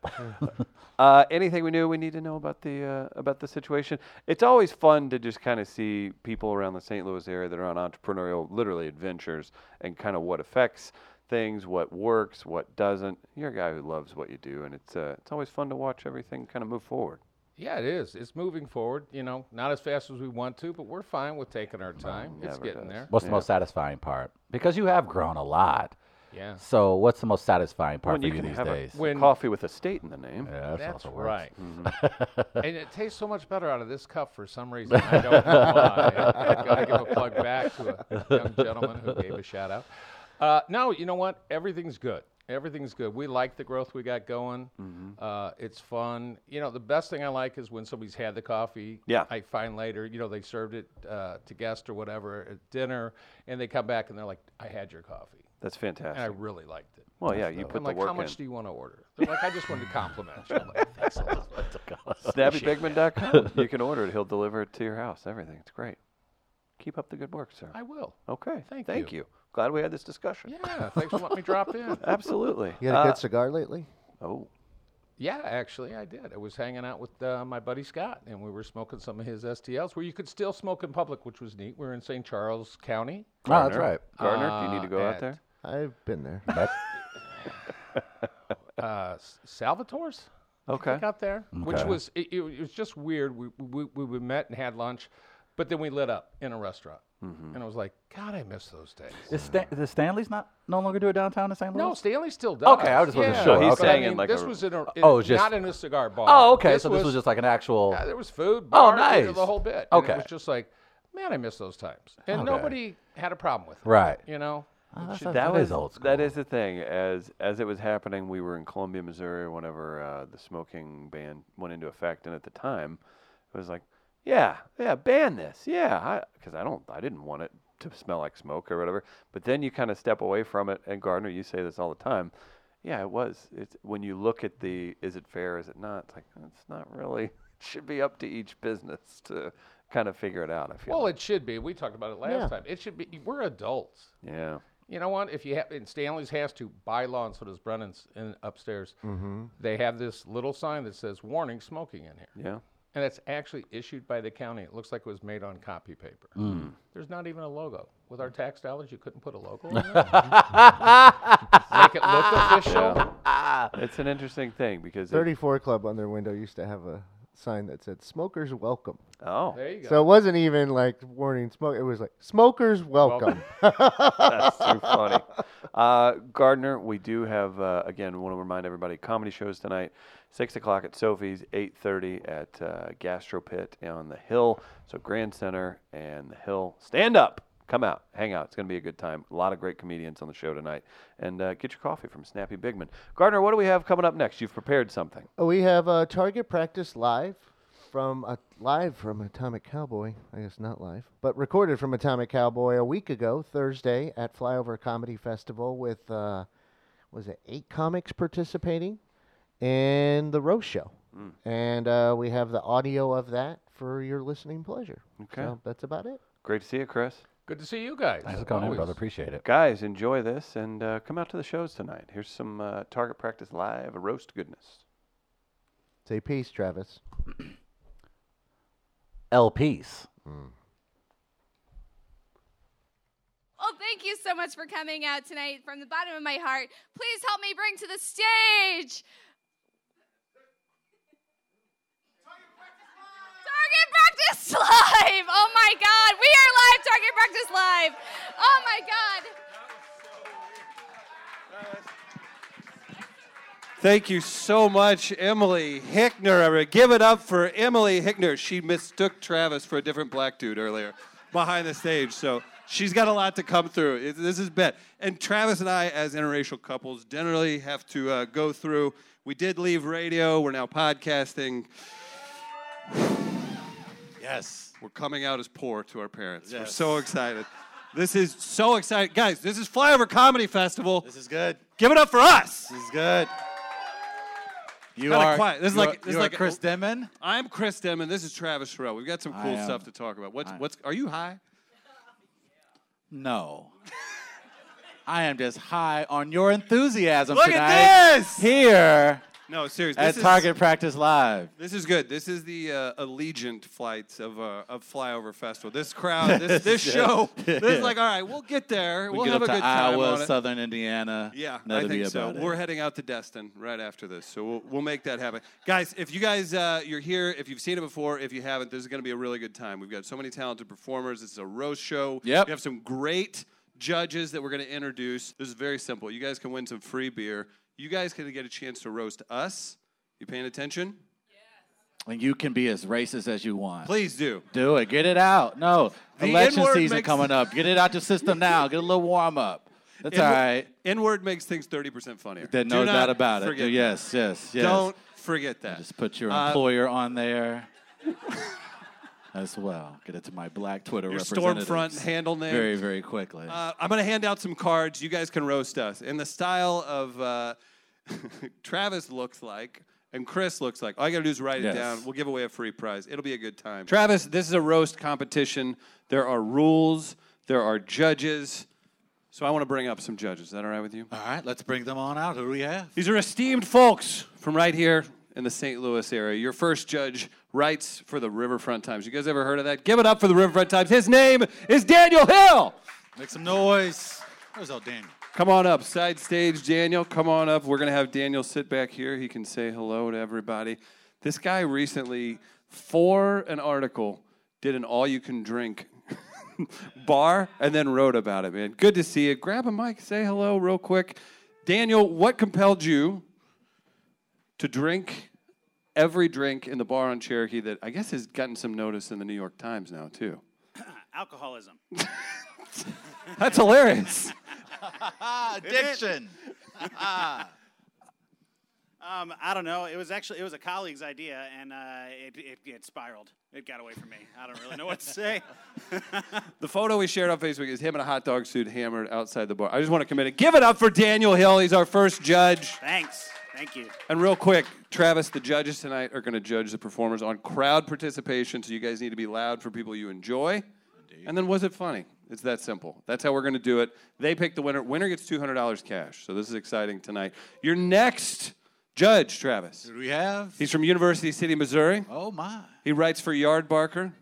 Anything we need to know about the situation? It's always fun to just kind of see people around the St. Louis area that are on entrepreneurial, literally adventures, and kind of what affects things, what works, what doesn't. You're a guy who loves what you do, and it's always fun to watch everything kind of move forward. Yeah, it is. It's moving forward, you know, not as fast as we want to, but we're fine with taking our time. It's getting there. What's the most satisfying part? Because you have grown a lot. Yeah. So what's the most satisfying part for you these days? When coffee with estate in the name. Yeah, that's also right. Mm-hmm. And it tastes so much better out of this cup for some reason. I don't know why. I've got to give a plug back to a young gentleman who gave a shout out. No, you know what? Everything's good. Everything's good. We like the growth we got going. Mm-hmm. It's fun. You know, the best thing I like is when somebody's had the coffee. Yeah. I find later, you know, they served it to guests or whatever at dinner, and they come back and they're like, I had your coffee. That's fantastic. And I really liked it. Well, yeah, you put the work in. I'm like, how much do you want to order? They're like, I just wanted to compliment you. I'm like, thanks a lot. SnappyBigman.com. You can order it. He'll deliver it to your house, everything. It's great. Keep up the good work, sir. I will. Okay. Thank you. Glad we had this discussion. Yeah, thanks for letting me drop in. Absolutely. You had a good cigar lately? Oh. Yeah, actually, I did. I was hanging out with my buddy Scott, and we were smoking some of his STLs where you could still smoke in public, which was neat. We were in St. Charles County. Gardner. Oh, that's right. Gardner, do you need to go out there? I've been there. Salvatore's? Okay. I got there, which was, it was just weird. We met and had lunch, but then we lit up in a restaurant. Mm-hmm. And I was like, God, I miss those days. Does Stanley's no longer do it downtown in St. Louis? No, Stanley still does. Okay, I just wasn't sure. He's saying this was in not in a cigar bar. Oh, okay. This was just like an actual. Yeah, there was food, bar, nice. The whole bit. Okay. And it was just like, man, I miss those times. And nobody had a problem with it. Right. You know? That was old school. That is the thing. As it was happening, we were in Columbia, Missouri, whenever the smoking ban went into effect. And at the time, it was like, ban this. Yeah, because I didn't want it to smell like smoke or whatever. But then you kind of step away from it. And Gardner, you say this all the time. Yeah, it was. It's when you look at is it fair? Is it not? It's like it's not really. It should be up to each business to kind of figure it out. I feel. Well, it should be. We talked about it last time. It should be. We're adults. Yeah. You know what? If you have, and Stanley's has to by law, and so does Brennan's upstairs. Mm-hmm. They have this little sign that says "Warning: Smoking in here." Yeah. And it's actually issued by the county. It looks like it was made on copy paper. Mm. There's not even a logo. With our tax dollars, you couldn't put a logo on there? Make it look official? Yeah. It's an interesting thing because 34 Club on their window used to have a sign that said, smokers welcome. Oh. There you go. So it wasn't even like warning smoke. It was like, smokers welcome. That's too funny. Gardner, we do have, again, want to remind everybody, comedy shows tonight. 6 o'clock at Sophie's, 8:30 at Gastro Pit on the Hill. So Grand Center and the Hill. Stand up. Come out. Hang out. It's going to be a good time. A lot of great comedians on the show tonight. And get your coffee from Snappy Bigman. Gardner, what do we have coming up next? You've prepared something. We have Target Practice live from Atomic Cowboy. I guess not live, but recorded from Atomic Cowboy a week ago, Thursday, at Flyover Comedy Festival with, 8 comics participating? And the roast show. Mm. And we have the audio of that for your listening pleasure. Okay. So that's about it. Great to see you, Chris. Good to see you guys. Nice to come in, brother. Appreciate it. Guys, enjoy this and come out to the shows tonight. Here's some Target Practice Live, a roast goodness. Say peace, Travis. El Peace. Mm. Well, thank you so much for coming out tonight. From the bottom of my heart, please help me bring to the stage... Target Practice Live! Oh my God, we are live, Target Practice Live! Oh my God. Thank you so much, Emily Hickner. Give it up for Emily Hickner. She mistook Travis for a different black dude earlier behind the stage, so she's got a lot to come through. This is bet. And Travis and I, as interracial couples, generally have to go through. We did leave radio, we're now podcasting. Yes. We're coming out as poor to our parents. Yes. We're so excited. This is so exciting. Guys, this is Flyover Comedy Festival. This is good. Give it up for us. This is good. You are quiet. This is like Chris Denman. I'm Chris Denman. This is Travis Terrell. We've got some cool stuff to talk about. What's are you high? No. I am just high on your enthusiasm tonight. Look at this! Here. No, seriously. At Target Practice Live. This is good. This is the Allegiant flights of Flyover Festival. This crowd, this show, this is like, all right, we'll get there. We'll have a good time on it. Iowa, Southern Indiana. Yeah, I think so. We're heading out to Destin right after this, so we'll make that happen. Guys, if you guys, you're here, if you've seen it before, if you haven't, this is going to be a really good time. We've got so many talented performers. This is a roast show. Yep. We have some great judges that we're going to introduce. This is very simple. You guys can win some free beer. You guys can get a chance to roast us. You paying attention? Yeah. And you can be as racist as you want. Please do. Do it. Get it out. No. Election season coming up. Get it out your system now. Get a little warm up. That's all right. N-word makes things 30% funnier. There's no doubt about it. Yes. Don't forget that. Just put your employer on there. As well. Get it to my black Twitter representatives. Stormfront handle name. Very, very quickly. I'm going to hand out some cards. You guys can roast us. In the style of Travis looks like and Chris looks like. All I got to do is write it down. We'll give away a free prize. It'll be a good time. Travis, this is a roast competition. There are rules. There are judges. So I want to bring up some judges. Is that all right with you? All right. Let's bring them on out. Who do we have? These are esteemed folks from right here in the St. Louis area. Your first judge writes for the Riverfront Times. You guys ever heard of that? Give it up for the Riverfront Times. His name is Daniel Hill. Make some noise. Where's old Daniel? Come on up. Side stage, Daniel. Come on up. We're going to have Daniel sit back here. He can say hello to everybody. This guy recently, for an article, did an all-you-can-drink bar and then wrote about it, man. Good to see you. Grab a mic. Say hello real quick. Daniel, what compelled you to drink every drink in the bar on Cherokee that I guess has gotten some notice in the New York Times now, too? Alcoholism. That's hilarious. Addiction. I don't know. It was a colleague's idea, and it spiraled. It got away from me. I don't really know what to say. The photo we shared on Facebook is him in a hot dog suit hammered outside the bar. I just want to commit it. Give it up for Daniel Hill. He's our first judge. Thanks. Thank you. And real quick, Travis, the judges tonight are going to judge the performers on crowd participation, so you guys need to be loud for people you enjoy. Indeed. And then was it funny? It's that simple. That's how we're going to do it. They pick the winner. Winner gets $200 cash, so this is exciting tonight. Your next judge, Travis. Who do we have? He's from University City, Missouri. Oh, my. He writes for Yard Barker.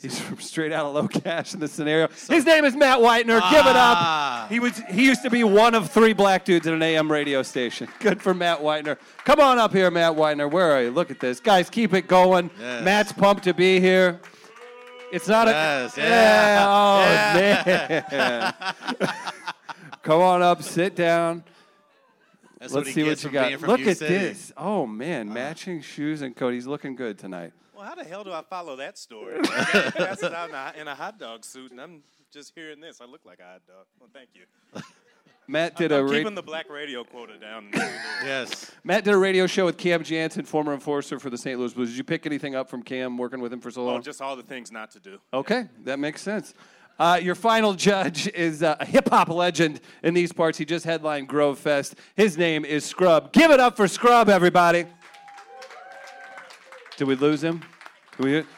He's from Straight Outta Low Cash in this scenario. His name is Matt Whitener. Give it up. He used to be one of three black dudes at an AM radio station. Good for Matt Whitener. Come on up here, Matt Whitener. Where are you? Look at this. Guys, keep it going. Yes. Matt's pumped to be here. It's not a... Yeah. Oh, man. Come on up. Sit down. Let's see what you got. Look at this. Oh, man. Matching shoes and coat. He's looking good tonight. How the hell do I follow that story? That's I'm in a hot dog suit, and I'm just hearing this. I look like a hot dog. Well, thank you. Matt did keeping the black radio quota down. Yes. Matt did a radio show with Cam Jansen, former enforcer for the St. Louis Blues. Did you pick anything up from Cam working with him for so long? Oh, just all the things not to do. Okay, that makes sense. Your final judge is a hip-hop legend in these parts. He just headlined Grove Fest. His name is Scrub. Give it up for Scrub, everybody. Did we lose him?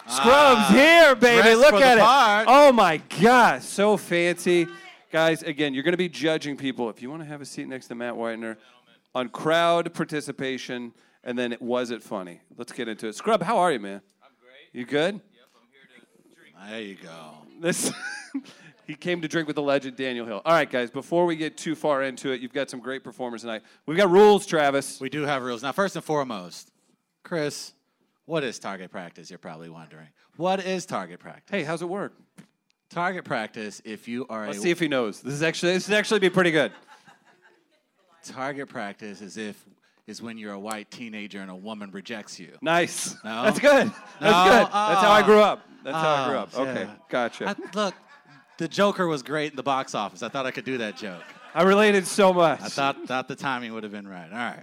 Scrub's here, baby. Look at it. Part. Oh, my God. So fancy. Guys, again, you're going to be judging people. If you want to have a seat next to Matt Whitener on crowd participation, and then was it funny? Let's get into it. Scrub, how are you, man? I'm great. You good? Yep, I'm here to drink. There you go. He came to drink with the legend, Daniel Hill. All right, guys, before we get too far into it, you've got some great performers tonight. We've got rules, Travis. We do have rules. Now, first and foremost, Chris, what is target practice? You're probably wondering. What is target practice? Hey, how's it work? Target practice, if you are Let's see if he knows. This is actually be pretty good. Target practice is when you're a white teenager and a woman rejects you. Nice. No? That's good. That's good. That's how I grew up. Okay, yeah. Gotcha. Look, the Joker was great in the box office. I thought I could do that joke. I related so much. I thought the timing would have been right. All right.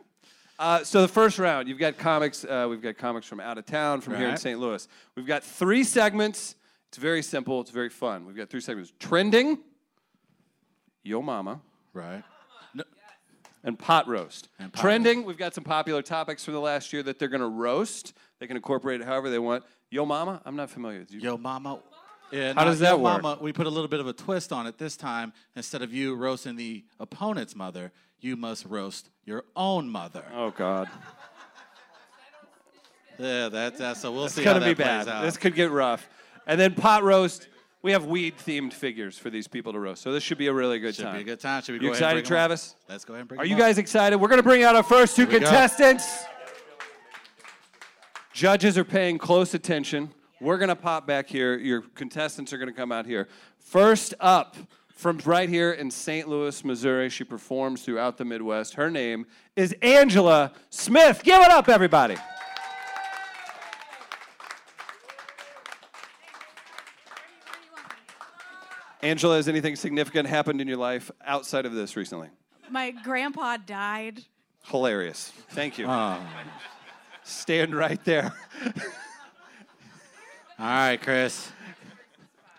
So the first round, you've got comics. We've got comics from out of town, from here in St. Louis. We've got three segments. It's very simple. It's very fun. We've got three segments. Trending, Yo Mama. Right. No, and pot roast. And pot trending, roast. We've got some popular topics from the last year that they're going to roast. They can incorporate it however they want. Yo Mama, I'm not familiar with you. Yo Mama. Yeah, how does that work? Mama, we put a little bit of a twist on it this time. Instead of you roasting the opponent's mother, you must roast your own mother. Oh, God. Yeah, that's so we'll see how that plays out. It's going to be bad. This could get rough. And then pot roast. We have weed-themed figures for these people to roast. So this should be a really good time. Should be a good time. Should we go ahead and bring them up? You excited, Travis? Let's go ahead and bring them up. Are you guys excited? We're going to bring out our first two contestants. Judges are paying close attention. We're going to pop back here. Your contestants are going to come out here. First up, from right here in St. Louis, Missouri, she performs throughout the Midwest. Her name is Angela Smith. Give it up, everybody. Angela, has anything significant happened in your life outside of this recently? My grandpa died. Hilarious. Thank you. Stand right there. All right, Chris.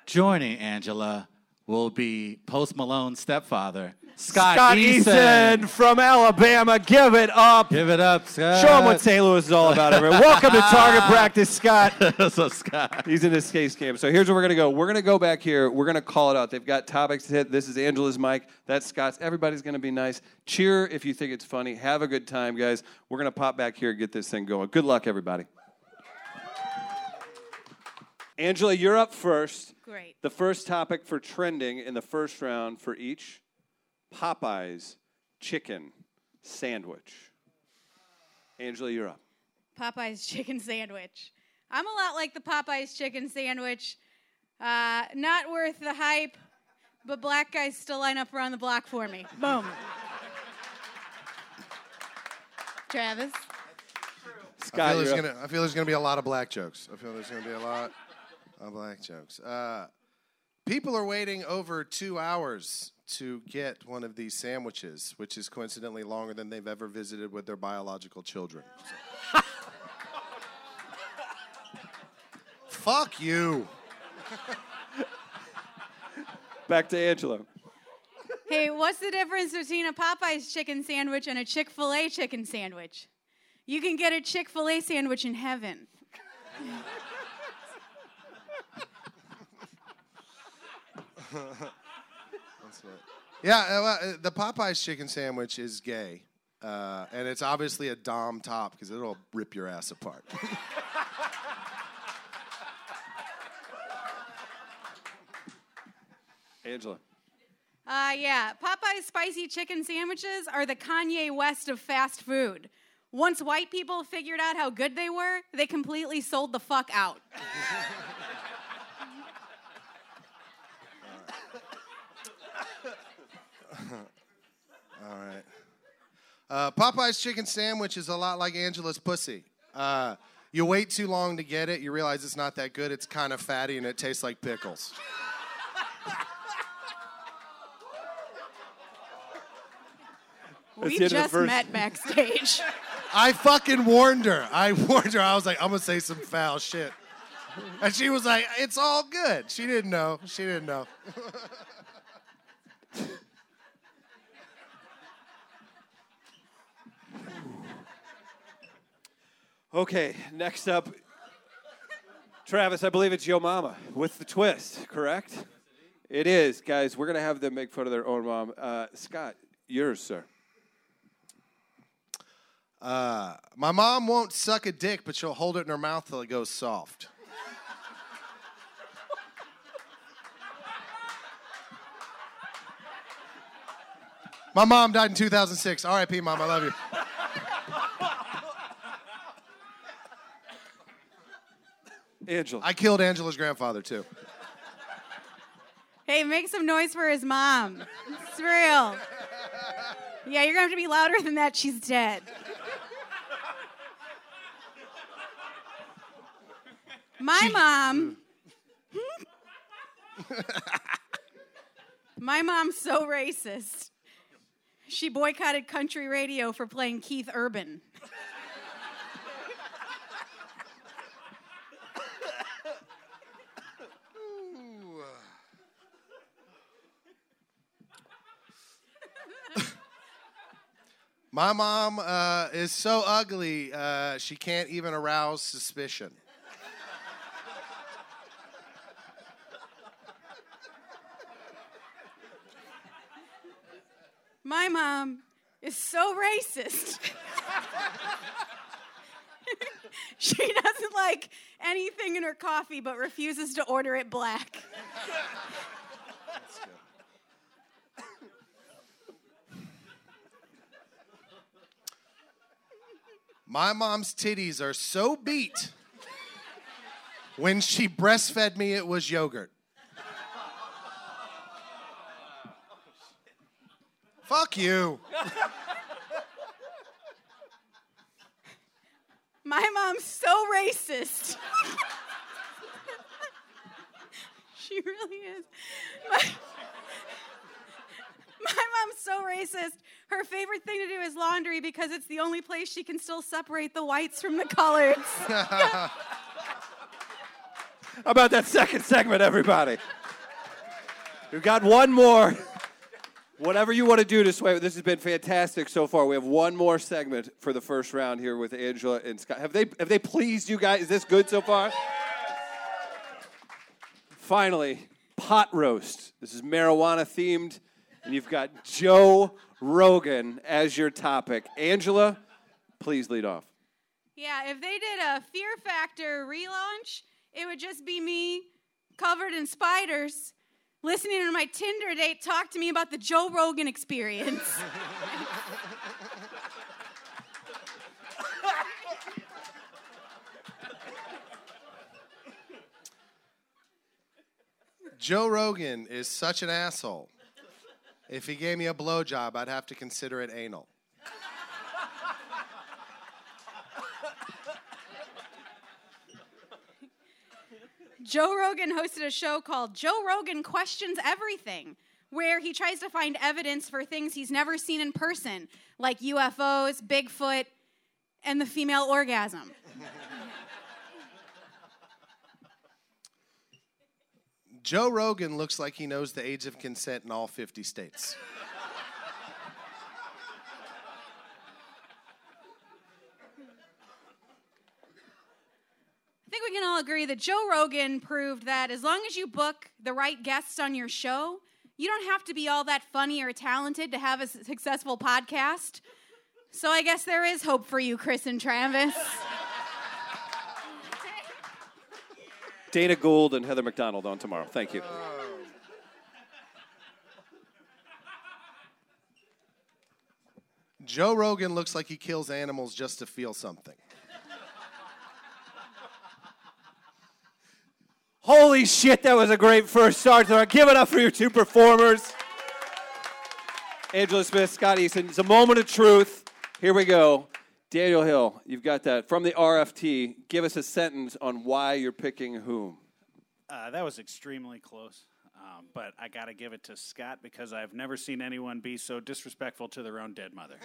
Joining Angela will be Post Malone's stepfather, Scott Eason from Alabama. Give it up. Give it up, Scott. Show him what St. Louis is all about, everyone. Welcome to Target Practice, Scott. What's up, Scott? He's in his case camp. So here's where we're going to go. We're going to go back here. We're going to call it out. They've got topics to hit. This is Angela's mic. That's Scott's. Everybody's going to be nice. Cheer if you think it's funny. Have a good time, guys. We're going to pop back here and get this thing going. Good luck, everybody. Angela, you're up first. Great. The first topic for trending in the first round for each, Popeye's chicken sandwich. Angela, you're up. Popeye's chicken sandwich. I'm a lot like the Popeye's chicken sandwich. Not worth the hype, but black guys still line up around the block for me. Boom. Travis? Scott, I feel there's going to be a lot of black jokes. I feel there's going to be a lot... black jokes. People are waiting over 2 hours to get one of these sandwiches, which is coincidentally longer than they've ever visited with their biological children. So. Fuck you. Back to Angela. Hey, what's the difference between a Popeye's chicken sandwich and a Chick-fil-A chicken sandwich? You can get a Chick-fil-A sandwich in heaven. That's right. Yeah, the Popeye's chicken sandwich is gay, and it's obviously a dom top because it'll rip your ass apart. Angela. Yeah, Popeye's spicy chicken sandwiches are the Kanye West of fast food. Once white people figured out how good they were, they completely sold the fuck out. All right. Popeye's chicken sandwich is a lot like Angela's pussy. You wait too long to get it. You realize it's not that good. It's kind of fatty, and it tastes like pickles. We just met backstage. I fucking warned her. I was like, I'm going to say some foul shit. And she was like, it's all good. She didn't know. Okay, next up, Travis, I believe it's Yo Mama with the twist, correct? It is. Guys, we're going to have them make fun of their own mom. Scott, yours, sir. My mom won't suck a dick, but she'll hold it in her mouth till it goes soft. My mom died in 2006. R.I.P., Mom, I love you. Angela. I killed Angela's grandfather, too. Hey, make some noise for his mom. It's real. Yeah, you're going to have to be louder than that. She's dead. My mom's so racist. She boycotted country radio for playing Keith Urban. My mom is so ugly, she can't even arouse suspicion. My mom is so racist. She doesn't like anything in her coffee, but refuses to order it black. That's good. My mom's titties are so beat, when she breastfed me, it was yogurt. Fuck you. My mom's so racist. She really is. My mom's so racist. Her favorite thing to do is laundry because it's the only place she can still separate the whites from the colors. How about that second segment, everybody? We've got one more. Whatever you want to do to sway, this has been fantastic so far. We have one more segment for the first round here with Angela and Scott. Have they pleased you guys? Is this good so far? Finally, pot roast. This is marijuana themed. And you've got Joe Rogan as your topic. Angela, please lead off. Yeah, if they did a Fear Factor relaunch, it would just be me covered in spiders listening to my Tinder date talk to me about the Joe Rogan experience. Joe Rogan is such an asshole. If he gave me a blowjob, I'd have to consider it anal. Joe Rogan hosted a show called Joe Rogan Questions Everything, where he tries to find evidence for things he's never seen in person, like UFOs, Bigfoot, and the female orgasm. Joe Rogan looks like he knows the age of consent in all 50 states. I think we can all agree that Joe Rogan proved that as long as you book the right guests on your show, you don't have to be all that funny or talented to have a successful podcast. So I guess there is hope for you, Chris and Travis. Dana Gould and Heather McDonald on tomorrow. Thank you. Joe Rogan looks like he kills animals just to feel something. Holy shit, that was a great first start. Give it up for your two performers. Angela Smith, Scott Eason. It's a moment of truth. Here we go. Daniel Hill, you've got that. From the RFT, give us a sentence on why you're picking whom. That was extremely close, but I got to give it to Scott because I've never seen anyone be so disrespectful to their own dead mother.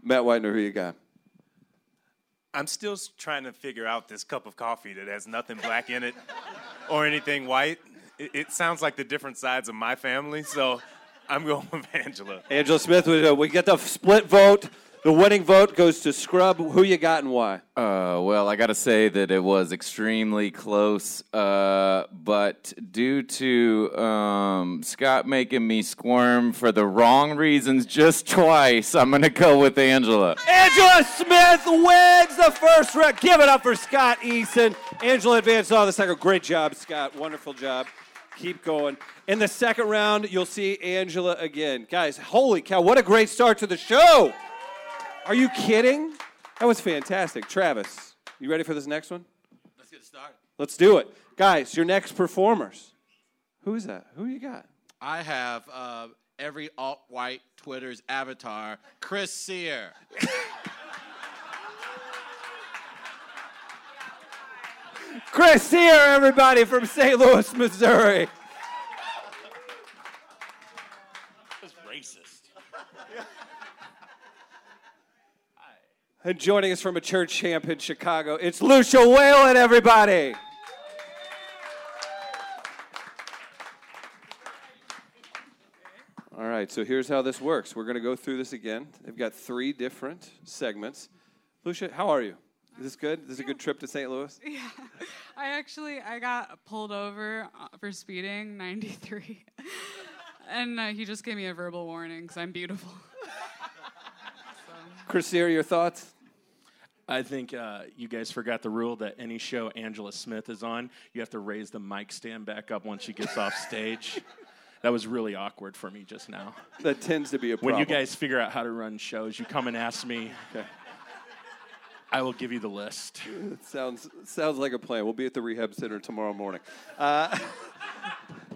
Matt Whitener, who you got? I'm still trying to figure out this cup of coffee that has nothing black in it or anything white. It sounds like the different sides of my family, so... I'm going with Angela. Angela Smith, we get the split vote. The winning vote goes to Scrub. Who you got and why? Well, I got to say that it was extremely close, but due to Scott making me squirm for the wrong reasons just twice, I'm going to go with Angela. Angela Smith wins the first round. Give it up for Scott Eason. Angela advanced on the second. Great job, Scott. Wonderful job. Keep going. In the second round, you'll see Angela again. Guys, holy cow, what a great start to the show. Are you kidding? That was fantastic. Travis, you ready for this next one? Let's get started. Let's do it. Guys, your next performers. Who's that? Who you got? I have every alt-white Twitter's avatar, Chris Sear. Chris here, everybody, from St. Louis, Missouri. That's racist. And joining us from a church camp in Chicago, it's Lucia Whalen, everybody. All right, so here's how this works. We're going to go through this again. They've got three different segments. Lucia, how are you? Is this good? Is this a good trip to St. Louis? Yeah. I got pulled over for speeding, 93. And he just gave me a verbal warning because I'm beautiful. So. Chris, here are your thoughts? I think you guys forgot the rule that any show Angela Smith is on, you have to raise the mic stand back up once she gets off stage. That was really awkward for me just now. That tends to be a problem. When you guys figure out how to run shows, you come and ask me. Okay. I will give you the list. It sounds like a plan. We'll be at the rehab center tomorrow morning.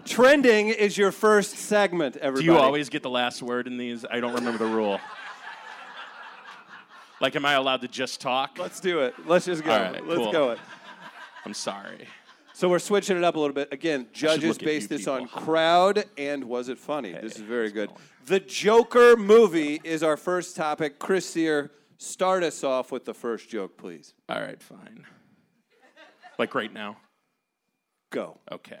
Trending is your first segment, everybody. Do you always get the last word in these? I don't remember the rule. Like, am I allowed to just talk? Let's do it. Let's just go. All right, let's go it. I'm sorry. So we're switching it up a little bit. Again, judges based this on crowd and was it funny. Hey, this is very good. The Joker movie is our first topic. Chris Sear, start us off with the first joke, please. All right, fine. Like right now? Go. Okay.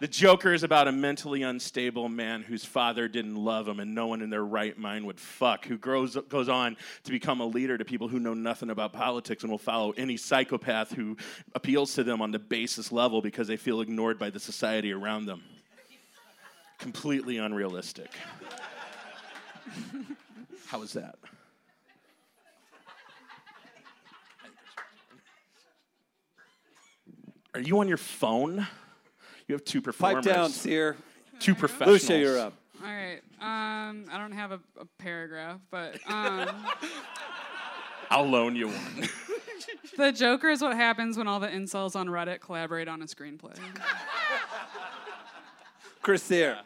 The Joker is about a mentally unstable man whose father didn't love him and no one in their right mind would fuck, who goes on to become a leader to people who know nothing about politics and will follow any psychopath who appeals to them on the basis level because they feel ignored by the society around them. Completely unrealistic. How is that? Are you on your phone? You have two performers. Pipe down, Sear. Two professionals. Lucia, you're up. All right. I don't have a paragraph, but... I'll loan you one. The Joker is what happens when all the incels on Reddit collaborate on a screenplay. Chris Sear.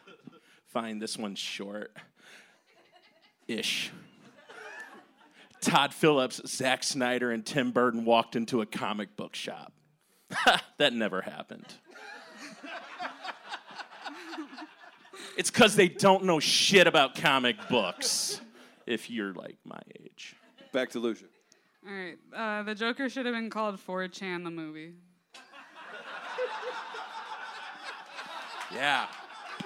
Fine, this one's short. Ish. Todd Phillips, Zack Snyder, and Tim Burton walked into a comic book shop. That never happened. It's because they don't know shit about comic books, if you're like my age. Back to Lucia. All right. The Joker should have been called 4chan the movie. Yeah. I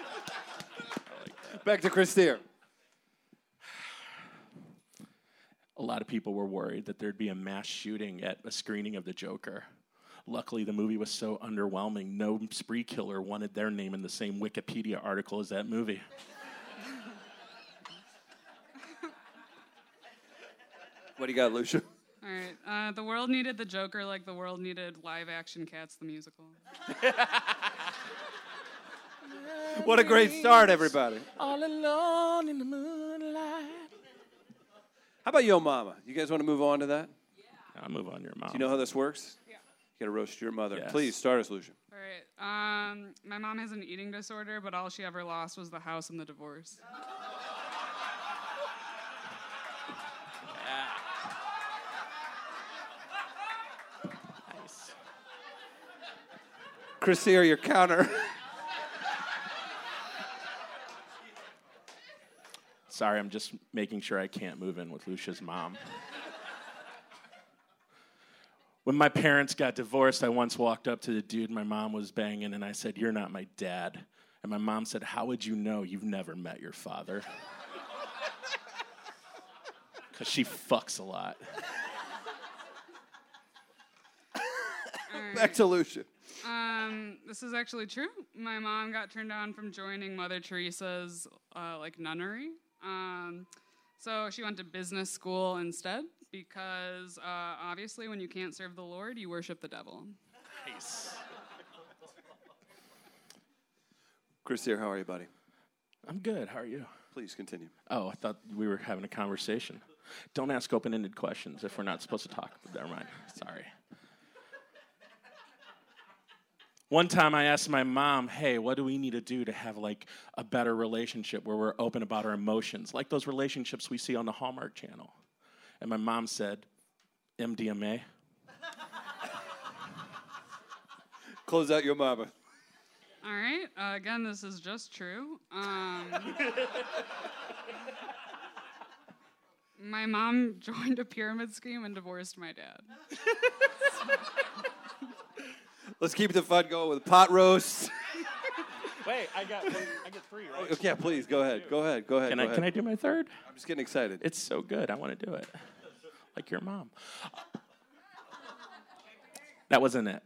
like that. Back to Chris Sear. A lot of people were worried that there'd be a mass shooting at a screening of The Joker. Luckily, the movie was so underwhelming, no spree killer wanted their name in the same Wikipedia article as that movie. What do you got, Lucia? All right. The world needed the Joker like the world needed live-action Cats the musical. What a great start, everybody. All alone in the moonlight. How about Yo Mama? You guys want to move on to that? Yeah. I'll move on to Your Mama. Do you know how this works? You gotta roast your mother. Yes. Please, start us, Lucia. All right. My mom has an eating disorder, but all she ever lost was the house and the divorce. Yeah. Nice. Chris Sear, your counter. Sorry, I'm just making sure I can't move in with Lucia's mom. When my parents got divorced, I once walked up to the dude my mom was banging, and I said, "You're not my dad." And my mom said, "How would you know? You've never met your father." Because she fucks a lot. Right. Back to Lucia. This is actually true. My mom got turned down from joining Mother Teresa's nunnery. So she went to business school instead. Because obviously, when you can't serve the Lord, you worship the devil. Nice. Chris here, how are you, buddy? I'm good. How are you? Please continue. Oh, I thought we were having a conversation. Don't ask open-ended questions if we're not supposed to talk. Never mind. Sorry. One time I asked my mom, "Hey, what do we need to do to have a better relationship where we're open about our emotions, like those relationships we see on the Hallmark Channel?" And my mom said, "MDMA." Close out Your Mama. All right. Again, this is just true. My mom joined a pyramid scheme and divorced my dad. Let's keep the fun going with pot roast. Wait, I get three, right? Yeah, please, go ahead. Can I do my third? I'm just getting excited. It's so good. I want to do it. Like your mom. That wasn't it.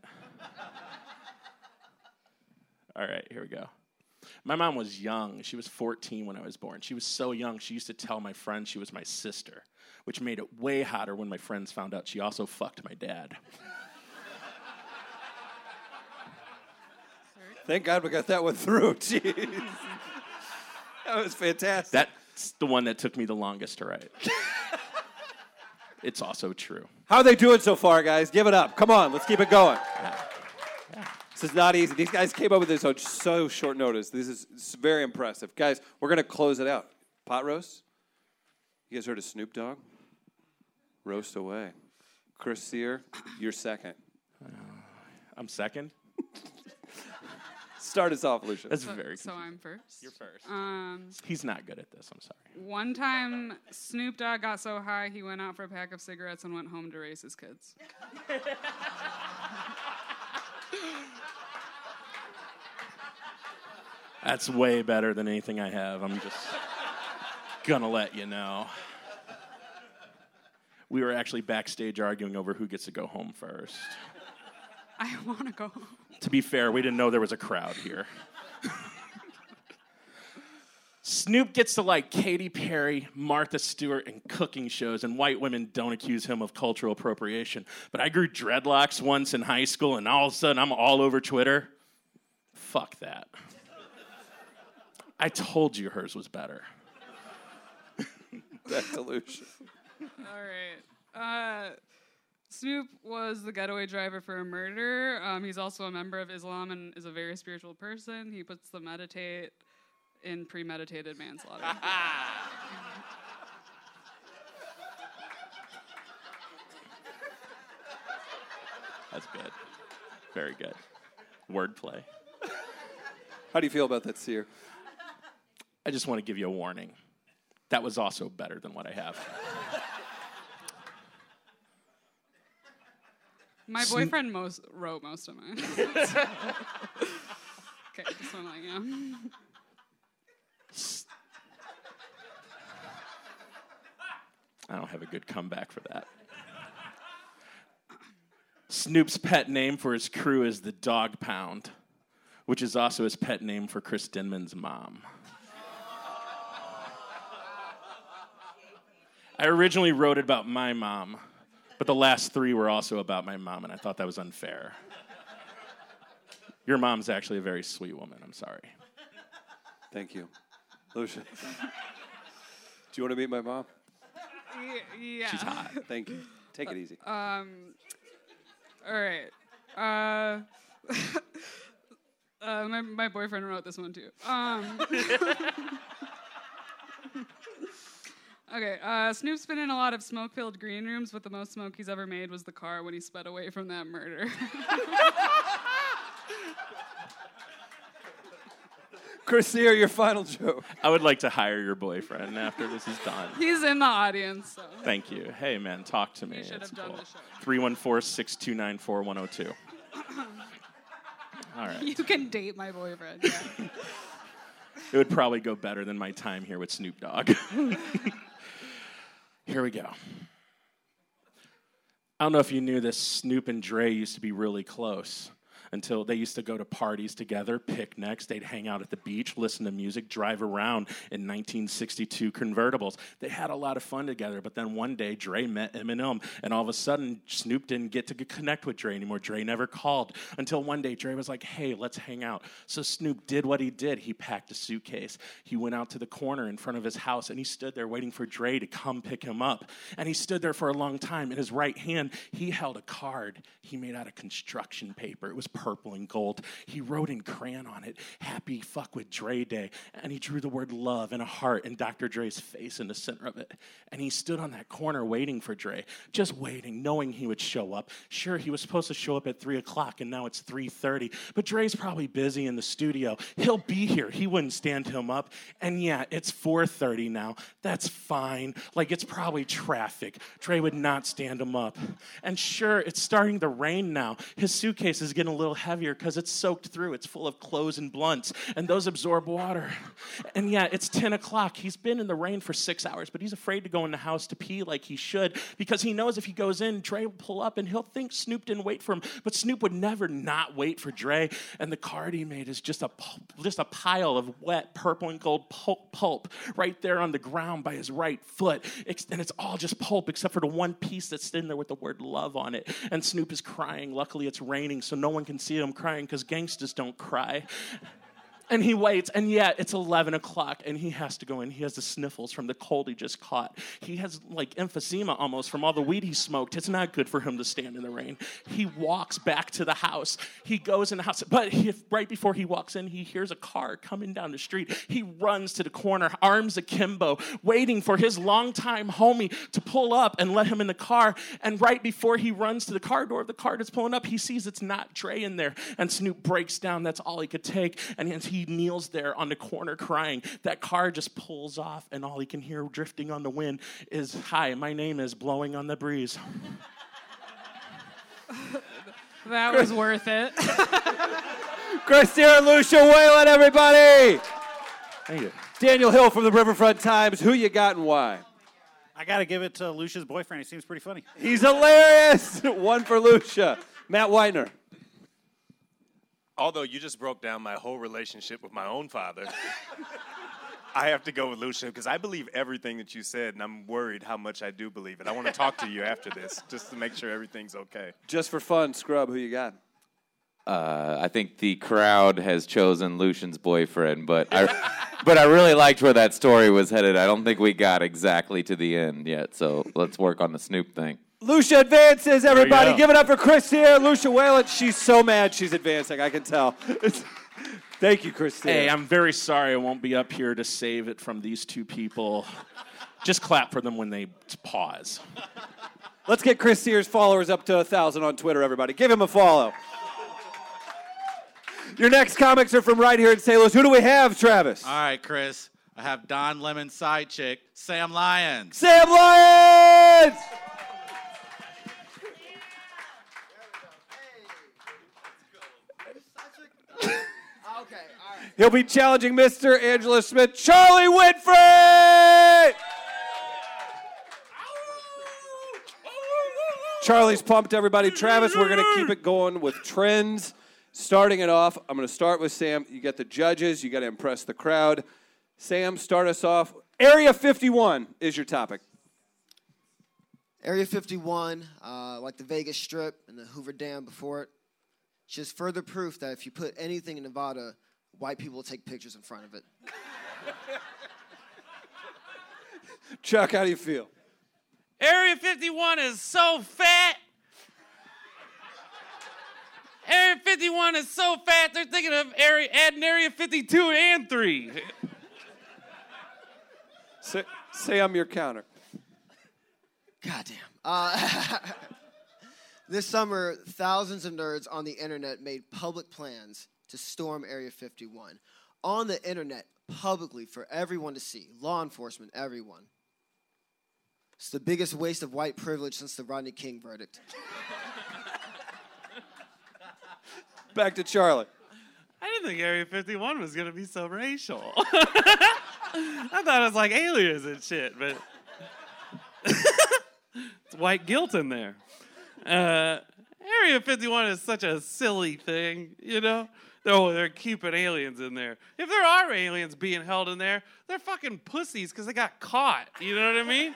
All right, here we go. My mom was young. She was 14 when I was born. She was so young, she used to tell my friends she was my sister, which made it way hotter when my friends found out she also fucked my dad. Thank God we got that one through. Jeez. That was fantastic. That's the one that took me the longest to write. It's also true. How are they doing so far, guys? Give it up. Come on, let's keep it going. Yeah. This is not easy. These guys came up with this on so short notice. This is very impressive. Guys, we're going to close it out. Pot roast? You guys heard of Snoop Dogg? Roast away. Chris Sear, you're second. I'm second? Start us off, Lucia. That's very confusing. So I'm first? You're first. He's not good at this, I'm sorry. One time, Snoop Dogg got so high, he went out for a pack of cigarettes and went home to raise his kids. That's way better than anything I have. I'm just gonna let you know. We were actually backstage arguing over who gets to go home first. I want to go home. To be fair, we didn't know there was a crowd here. Snoop gets to like Katy Perry, Martha Stewart, and cooking shows, and white women don't accuse him of cultural appropriation. But I grew dreadlocks once in high school, and all of a sudden I'm all over Twitter. Fuck that. I told you hers was better. That's delusion. All right. Snoop was the getaway driver for a murder. He's also a member of Islam and is a very spiritual person. He puts the meditate in premeditated manslaughter. That's good. Very good. Wordplay. How do you feel about that, Seer? I just want to give you a warning. That was also better than what I have. My boyfriend wrote most of mine. Okay, just one like you. I don't have a good comeback for that. Snoop's pet name for his crew is the Dog Pound, which is also his pet name for Chris Denman's mom. I originally wrote it about my mom, but the last three were also about my mom, and I thought that was unfair. Your mom's actually a very sweet woman. I'm sorry. Thank you. Lucia, do you want to meet my mom? Yeah. She's hot. Thank you. Take it easy. All right. My boyfriend wrote this one, too. Okay, Snoop's been in a lot of smoke-filled green rooms, but the most smoke he's ever made was the car when he sped away from that murder. Chrissy, your final joke. I would like to hire your boyfriend after this is done. He's in the audience. So. Thank you. Hey, man, talk to me. You should have done the show. 314-629-4102. All right. You can date my boyfriend. Yeah. It would probably go better than my time here with Snoop Dogg. Here we go. I don't know if you knew this, Snoop and Dre used to be really close until they used to go to parties together, picnics, they'd hang out at the beach, listen to music, drive around in 1962 convertibles. They had a lot of fun together, but then one day Dre met Eminem, and all of a sudden Snoop didn't get to connect with Dre anymore. Dre never called until one day Dre was like, hey, let's hang out. So Snoop did what he did. He packed a suitcase. He went out to the corner in front of his house, and he stood there waiting for Dre to come pick him up. And he stood there for a long time. In his right hand, he held a card he made out of construction paper. It was purple and gold. He wrote in crayon on it, Happy Fuck With Dre Day, and he drew the word love and a heart and Dr. Dre's face in the center of it. And he stood on that corner waiting for Dre, just waiting, knowing he would show up. Sure, he was supposed to show up at 3 o'clock, and now it's 3:30, but Dre's probably busy in the studio. He'll be here. He wouldn't stand him up. And yeah, it's 4:30 now. That's fine. Like, it's probably traffic. Dre would not stand him up. And sure, it's starting to rain now. His suitcase is getting a little feel heavier because it's soaked through. It's full of cloves and blunts, and those absorb water. And yeah, it's 10 o'clock. He's been in the rain for 6 hours, but he's afraid to go in the house to pee like he should because he knows if he goes in, Dre will pull up, and he'll think Snoop didn't wait for him. But Snoop would never not wait for Dre, and the card he made is just a pile of wet purple and gold pulp right there on the ground by his right foot. And it's all just pulp except for the one piece that's in there with the word love on it. And Snoop is crying. Luckily, it's raining, so no one can see him crying because gangsters don't cry. And he waits, and yet it's 11 o'clock, and he has to go in. He has the sniffles from the cold he just caught. He has, like, emphysema almost from all the weed he smoked. It's not good for him to stand in the rain. He walks back to the house. He goes in the house, but right before he walks in, he hears a car coming down the street. He runs to the corner, arms akimbo, waiting for his longtime homie to pull up and let him in the car. And right before he runs to the car door of the car that's pulling up, he sees it's not Dre in there. And Snoop breaks down. That's all he could take. And he kneels there on the corner crying. That car just pulls off, and all he can hear drifting on the wind is, "Hi, my name is Blowing on the Breeze." That was worth it. Christina and Lucia Whalen, everybody! Thank you. Daniel Hill from the Riverfront Times. Who you got and why? I got to give it to Lucia's boyfriend. He seems pretty funny. He's hilarious! One for Lucia. Matt Weiner. Although you just broke down my whole relationship with my own father, I have to go with Lucia because I believe everything that you said, and I'm worried how much I do believe it. I want to talk to you after this just to make sure everything's okay. Just for fun, Scrub, who you got? I think the crowd has chosen Lucian's boyfriend, but I really liked where that story was headed. I don't think we got exactly to the end yet, so let's work on the Snoop thing. Lucia advances, everybody. Give it up for Chris here. Lucia Whalen, she's so mad she's advancing. I can tell. Thank you, Christine. Hey, I'm very sorry I won't be up here to save it from these two people. Just clap for them when they pause. Let's get Chris Sears' followers up to 1,000 on Twitter, everybody. Give him a follow. Your next comics are from right here in St. Louis. Who do we have, Travis? All right, Chris. I have Don Lemon's side chick, Sam Lyons. Sam Lyons! He'll be challenging Mr. Angela Smith, Charlie Winfrey! Charlie's pumped, everybody. Travis, we're going to keep it going with trends. Starting it off, I'm going to start with Sam. You got the judges. You got to impress the crowd. Sam, start us off. Area 51 is your topic. Area 51, like the Vegas Strip and the Hoover Dam before it, just further proof that if you put anything in Nevada, white people take pictures in front of it. Chuck, how do you feel? Area 51 is so fat. Area 51 is so fat, they're thinking of adding Area 52 and 3. Say I'm your counter. Goddamn. This summer, thousands of nerds on the internet made public plans to storm Area 51 on the internet publicly for everyone to see, law enforcement, everyone. It's the biggest waste of white privilege since the Rodney King verdict. Back to Charlie. I didn't think Area 51 was going to be so racial. I thought it was like aliens and shit, but it's white guilt in there. Area 51 is such a silly thing, you know? They're keeping aliens in there. If there are aliens being held in there, they're fucking pussies because they got caught. You know what I mean?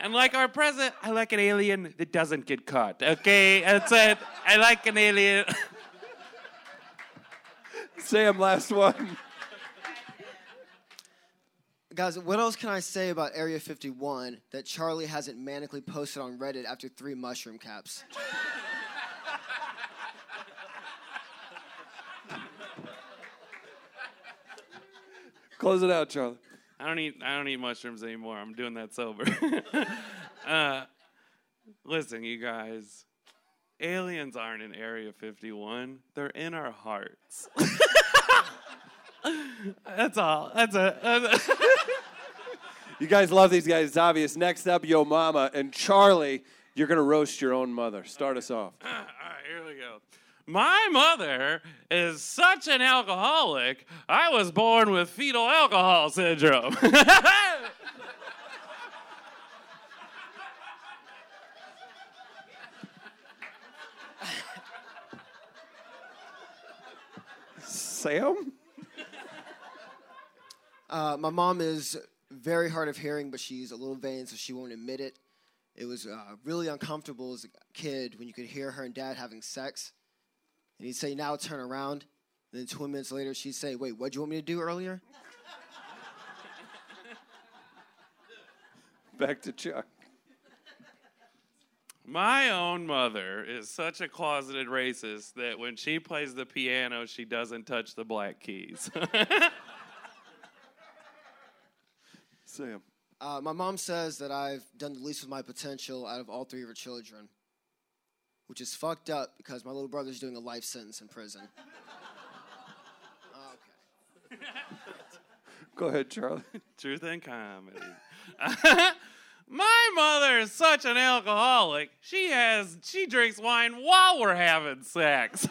And like our president, I like an alien that doesn't get caught. Okay? That's it. I like an alien. Sam, last one. Guys, what else can I say about Area 51 that Charlie hasn't manically posted on Reddit after 3 mushroom caps? Close it out, Charlie. I don't eat mushrooms anymore. I'm doing that sober. Listen, you guys. Aliens aren't in Area 51. They're in our hearts. That's all. That's a You guys love these guys. It's obvious. Next up, Yo Mama. And Charlie, you're going to roast your own mother. Start us off. All right, here we go. My mother is such an alcoholic, I was born with fetal alcohol syndrome. Sam? My mom is very hard of hearing, but she's a little vain, so she won't admit it. It was really uncomfortable as a kid when you could hear her and dad having sex. And he'd say, now turn around. And then 2 minutes later, she'd say, wait, what'd you want me to do earlier? Back to Chuck. My own mother is such a closeted racist that when she plays the piano, she doesn't touch the black keys. Sam. My mom says that I've done the least with my potential out of all three of her children. Which is fucked up because my little brother's doing a life sentence in prison. Okay. Go ahead, Charlie. Truth and comedy. My mother is such an alcoholic. She drinks wine while we're having sex.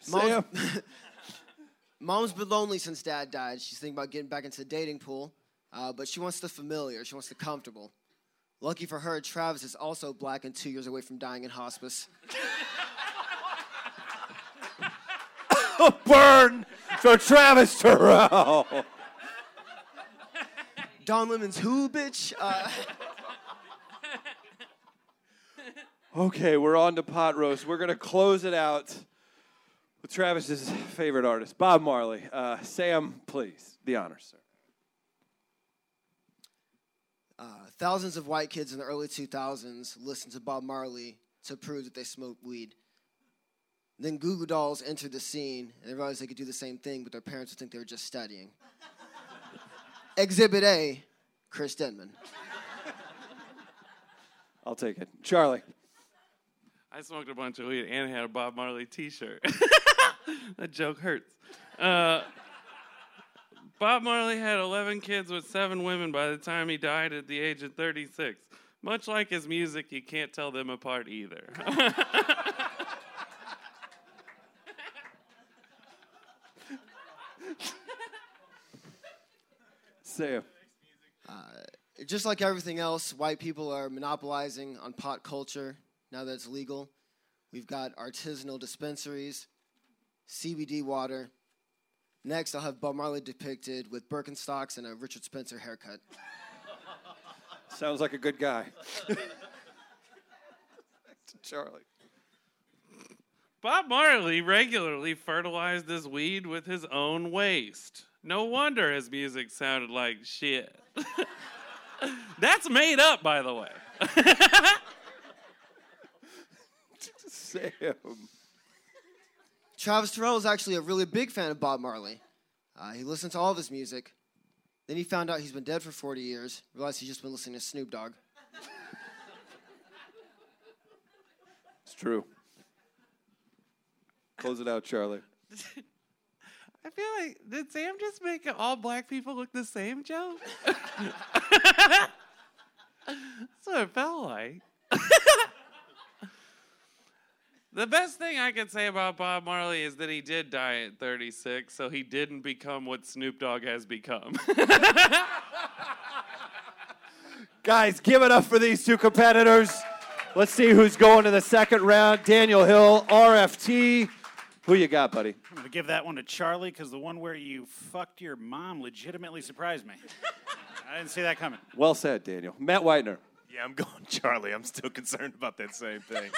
Sam. Mom's been lonely since Dad died. She's thinking about getting back into the dating pool, but she wants the familiar. She wants the comfortable. Lucky for her, Travis is also black and 2 years away from dying in hospice. Burn for Travis Terrell. Don Lemon's who, bitch? Okay, we're on to pot roast. We're going to close it out. Travis's favorite artist, Bob Marley. Sam, please, the honors, sir. Thousands of white kids in the early 2000s listened to Bob Marley to prove that they smoked weed. Then Goo Goo Dolls entered the scene, and they realized they could do the same thing, but their parents would think they were just studying. Exhibit A, Chris Denman. I'll take it. Charlie. I smoked a bunch of weed and had a Bob Marley t-shirt. That joke hurts. Bob Marley had 11 kids with 7 women by the time he died at the age of 36. Much like his music, you can't tell them apart either. Sam. Just like everything else, white people are monopolizing on pot culture. Now that it's legal, we've got artisanal dispensaries, CBD water. Next, I'll have Bob Marley depicted with Birkenstocks and a Richard Spencer haircut. Sounds like a good guy. Charlie. Bob Marley regularly fertilized his weed with his own waste. No wonder his music sounded like shit. That's made up, by the way. Sam. Travis Terrell is actually a really big fan of Bob Marley. He listened to all of his music. Then he found out he's been dead for 40 years, realized he's just been listening to Snoop Dogg. It's true. Close it out, Charlie. I feel like, did Sam just make all black people look the same, Joe? That's what it felt like. The best thing I could say about Bob Marley is that he did die at 36, so he didn't become what Snoop Dogg has become. Guys, give it up for these two competitors. Let's see who's going to the second round. Daniel Hill, RFT. Who you got, buddy? I'm going to give that one to Charlie, because the one where you fucked your mom legitimately surprised me. I didn't see that coming. Well said, Daniel. Matt Whitener. Yeah, I'm going Charlie. I'm still concerned about that same thing.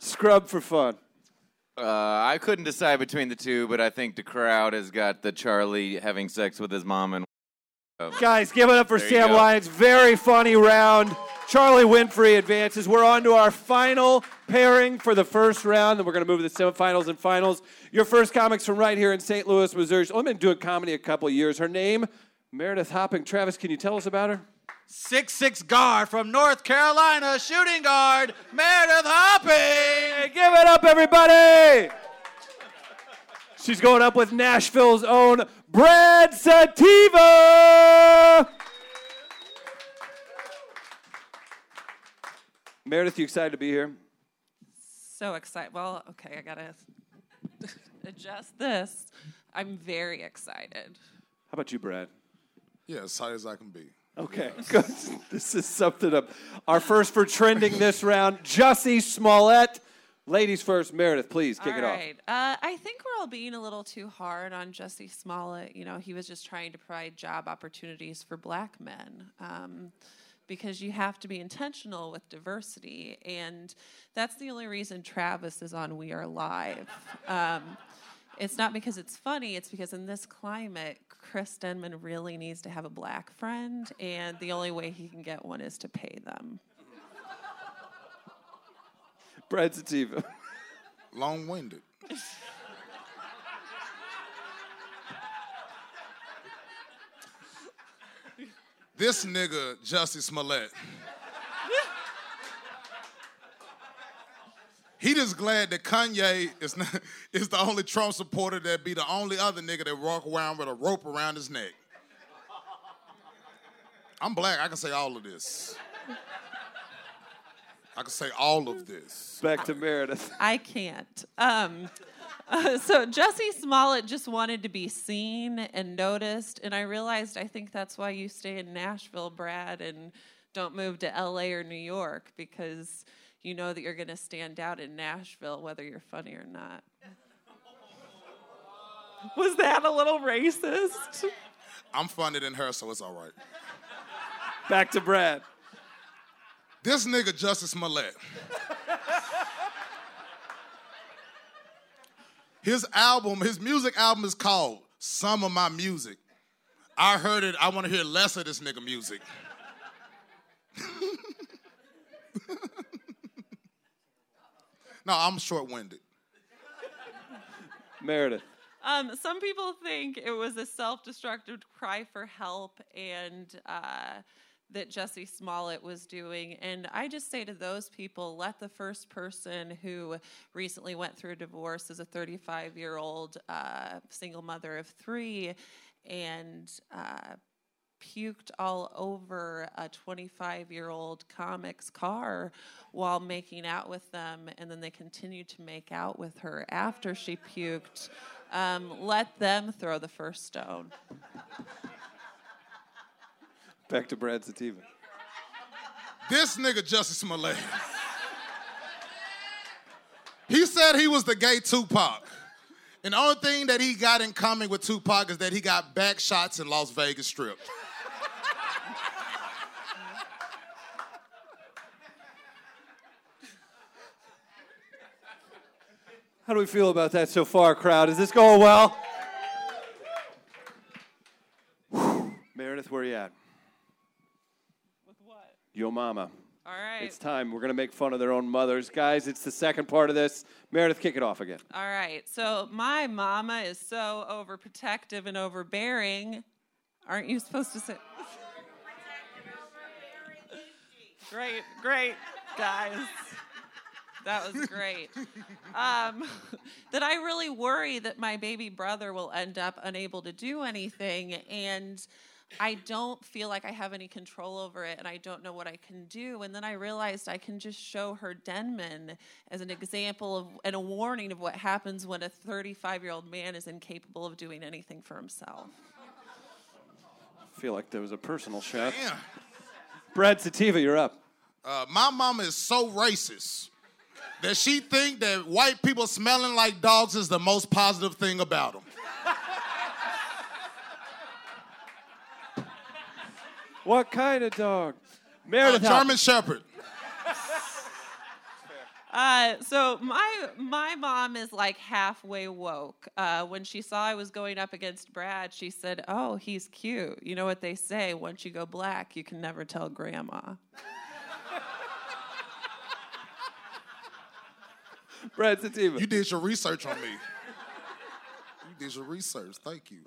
Scrub for fun. I couldn't decide between the two, but I think the crowd has got the Charlie having sex with his mom and... Guys, give it up for Sam Lyons. Very funny round. Charlie Winfrey advances. We're on to our final pairing for the first round, and we're going to move to the semifinals and finals. Your first comic's from right here in St. Louis, Missouri. She's only been doing comedy a couple of years. Her name, Meredith Hopping. Travis, can you tell us about her? 6'6" guard from North Carolina, shooting guard, Meredith Hopping. Hey, give it up, everybody. She's going up with Nashville's own Brad Sativa. Meredith, you excited to be here? So excited. Well, okay, I gotta adjust this. I'm very excited. How about you, Brad? Yeah, as high as I can be. Okay, good. This is something up. Our first for trending this round, Jussie Smollett. Ladies first, Meredith, please kick it off. All right. I think we're all being a little too hard on Jussie Smollett. You know, he was just trying to provide job opportunities for black men. Because you have to be intentional with diversity. And that's the only reason Travis is on We Are Live. It's not because it's funny. It's because in this climate, Chris Denman really needs to have a black friend. And the only way he can get one is to pay them. Brad Sativa. Long-winded. This nigga, Jussie Smollett, he just glad that Kanye is the only Trump supporter that be the only other nigga that walk around with a rope around his neck. I'm black, I can say all of this. I can say all of this. Back to Meredith. I can't. So Jussie Smollett just wanted to be seen and noticed, and I realized I think that's why you stay in Nashville, Brad, and don't move to LA or New York, because you know that you're going to stand out in Nashville whether you're funny or not. Was that a little racist? I'm funnier than her, so it's all right. Back to Brad. This nigga Jussie Smollett. His music album is called Some of My Music. I heard it, I want to hear less of this nigga music. No, I'm short-winded. Meredith. Some people think it was a self-destructive cry for help and that Jussie Smollett was doing. And I just say to those people, let the first person who recently went through a divorce as a 35-year-old single mother of three and puked all over a 25-year-old comic's car while making out with them, and then they continued to make out with her after she puked, let them throw the first stone. Back to Brad Sativa. This nigga Jussie Smollett. He said he was the gay Tupac. And the only thing that he got in common with Tupac is that he got back shots in Las Vegas Strip. How do we feel about that so far, crowd? Is this going well? Meredith, where are you at? Yo mama. All right. It's time. We're going to make fun of their own mothers. Guys, it's the second part of this. Meredith, kick it off again. All right. So my mama is so overprotective and overbearing. Aren't you supposed to say? Great, guys. That was great. That I really worry that my baby brother will end up unable to do anything, and I don't feel like I have any control over it, and I don't know what I can do. And then I realized I can just show her Denman as an example of and a warning of what happens when a 35-year-old man is incapable of doing anything for himself. I feel like there was a personal chef. Damn. Brad Sativa, you're up. My mama is so racist that she thinks that white people smelling like dogs is the most positive thing about them. What kind of dog? Meredith, German Shepherd. So my mom is like halfway woke. When she saw I was going up against Brad, she said, "Oh, he's cute. You know what they say? Once you go black, you can never tell grandma." Brad Sativa. You did your research on me. You did your research. Thank you.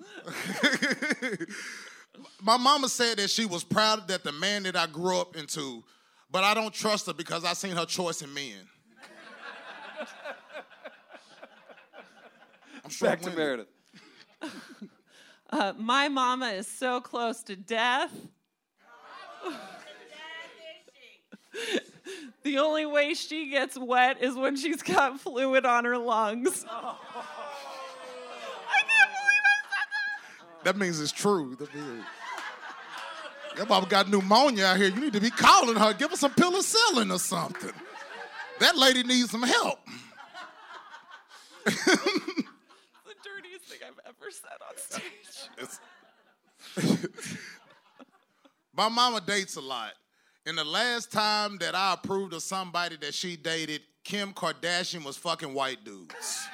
My mama said that she was proud that the man that I grew up into, but I don't trust her because I seen her choice in men. I'm sure back to Meredith. My mama is so close to death. The only way she gets wet is when she's got fluid on her lungs. Oh. I can't believe I said that. That means it's true. Your mama got pneumonia out here. You need to be calling her. Give her some penicillin or something. That lady needs some help. The dirtiest thing I've ever said on stage. My mama dates a lot. And the last time that I approved of somebody that she dated, Kim Kardashian was fucking white dudes.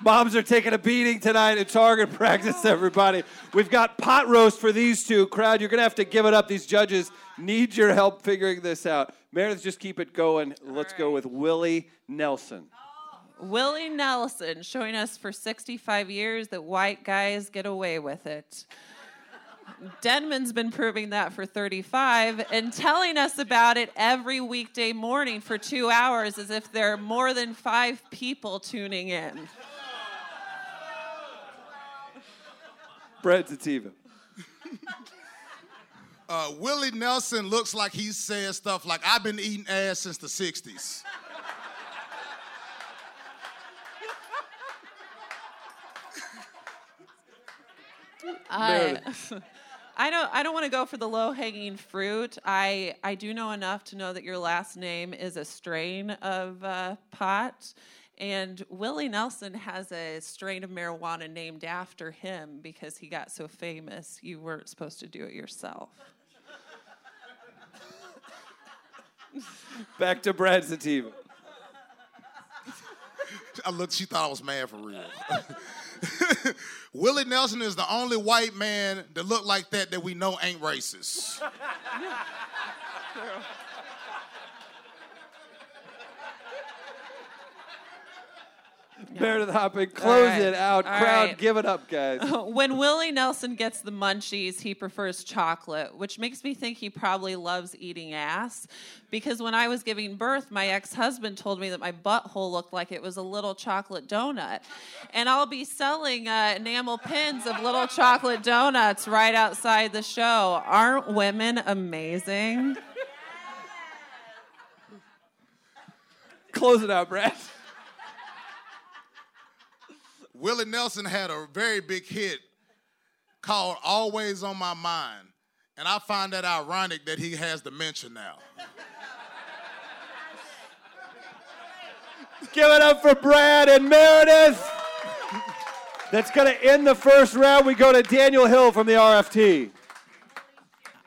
Moms are taking a beating tonight at target practice, everybody. We've got pot roast for these two. Crowd, you're going to have to give it up. These judges need your help figuring this out. Meredith, just keep it going. Let's go with Willie Nelson. Willie Nelson showing us for 65 years that white guys get away with it. Denman's been proving that for 35 and telling us about it every weekday morning for 2 hours as if there are more than 5 people tuning in. Brad Sativa. Willie Nelson looks like he says stuff like, I've been eating ass since the 60s. I don't want to go for the low-hanging fruit. I do know enough to know that your last name is a strain of pot, and Willie Nelson has a strain of marijuana named after him because he got so famous you weren't supposed to do it yourself. Back to Brad Sativa. She thought I was mad for real. Willie Nelson is the only white man that look like that we know ain't racist. Meredith Hopping, close it out. Crowd, give it up, guys. When Willie Nelson gets the munchies, he prefers chocolate, which makes me think he probably loves eating ass. Because when I was giving birth, my ex-husband told me that my butthole looked like it was a little chocolate donut. And I'll be selling enamel pins of little chocolate donuts right outside the show. Aren't women amazing? Close it out, Brad. Willie Nelson had a very big hit called Always on My Mind, and I find that ironic that he has dementia now. Give it up for Brad and Meredith. That's going to end the first round. We go to Daniel Hill from the RFT.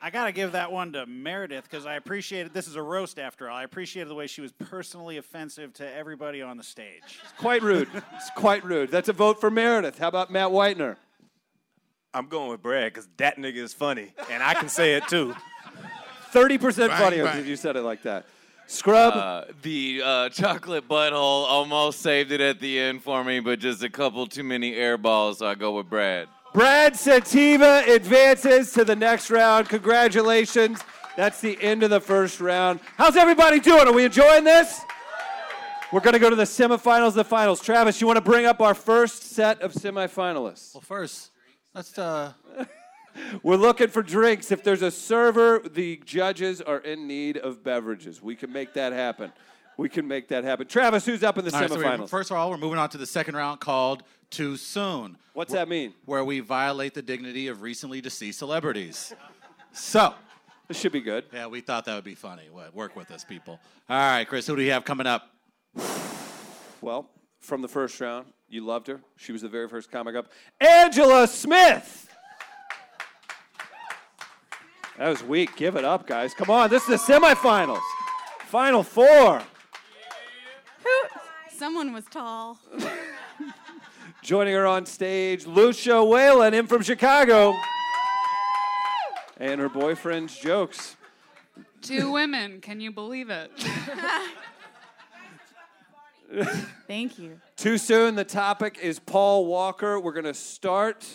I got to give that one to Meredith because I appreciated, this is a roast after all, I appreciated the way she was personally offensive to everybody on the stage. It's quite rude. It's quite rude. That's a vote for Meredith. How about Matt Whitener? I'm going with Brad because that nigga is funny, and I can say it too. 30% funnier if you said it like that. Scrub. The chocolate butthole almost saved it at the end for me, but just a couple too many air balls, so I go with Brad. Brad Sativa advances to the next round. Congratulations. That's the end of the first round. How's everybody doing? Are we enjoying this? We're going to go to the semifinals, the finals. Travis, you want to bring up our first set of semifinalists? Well, first, let's... We're looking for drinks. If there's a server, the judges are in need of beverages. We can make that happen. We can make that happen. Travis, who's up in the semifinals? So first of all, we're moving on to the second round called Too Soon. What's that mean? Where we violate the dignity of recently deceased celebrities. So. This should be good. Yeah, we thought that would be funny. Work with us, people. All right, Chris, who do we have coming up? Well, from the first round, you loved her. She was the very first comic up. Angela Smith! That was weak. Give it up, guys. Come on, this is the semifinals. Final four. Someone was tall. Joining her on stage, Lucia Whalen, in from Chicago. And her boyfriend's jokes. 2 women, can you believe it? Thank you. Too soon, the topic is Paul Walker. We're going to start.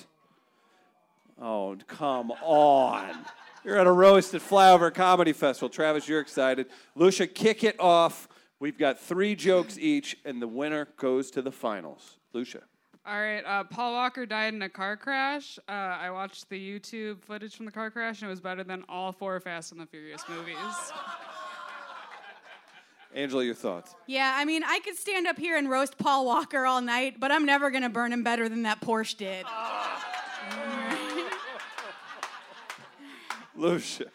Oh, come on. You're at a roast at Flyover Comedy Festival. Travis, you're excited. Lucia, kick it off. We've got 3 jokes each, and the winner goes to the finals. Lucia. All right. Paul Walker died in a car crash. I watched the YouTube footage from the car crash, and it was better than all four Fast and the Furious movies. Angela, your thoughts? Yeah, I mean, I could stand up here and roast Paul Walker all night, but I'm never going to burn him better than that Porsche did. Lucia.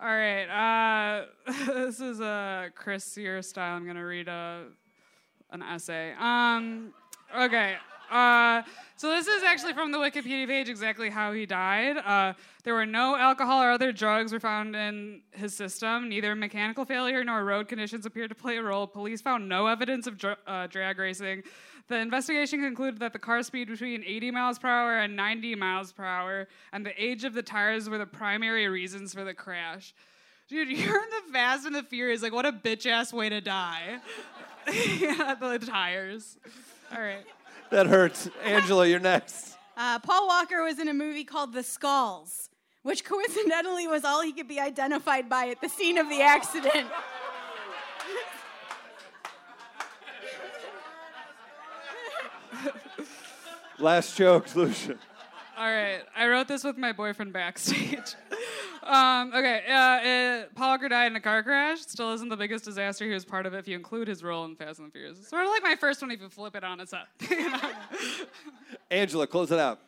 All right. This is a Chris Sear style. I'm going to read an essay. Okay. So this is actually from the Wikipedia page exactly how he died. There were no alcohol or other drugs were found in his system. Neither mechanical failure nor road conditions appeared to play a role. Police found no evidence of drag racing. The investigation concluded that the car speed between 80 miles per hour and 90 miles per hour, and the age of the tires were the primary reasons for the crash. Dude, you're in the Fast and the Furious. Like, what a bitch-ass way to die. Yeah, the tires. All right. That hurts. Angela, you're next. Paul Walker was in a movie called The Skulls, which coincidentally was all he could be identified by at the scene of the accident. Last joke, Lucia. All right. I wrote this with my boyfriend backstage. Paul Walker died in a car crash. Still isn't the biggest disaster he was part of if you include his role in Fast and the Furious. It's sort of like my first one if you flip it on its head. Angela, close it out.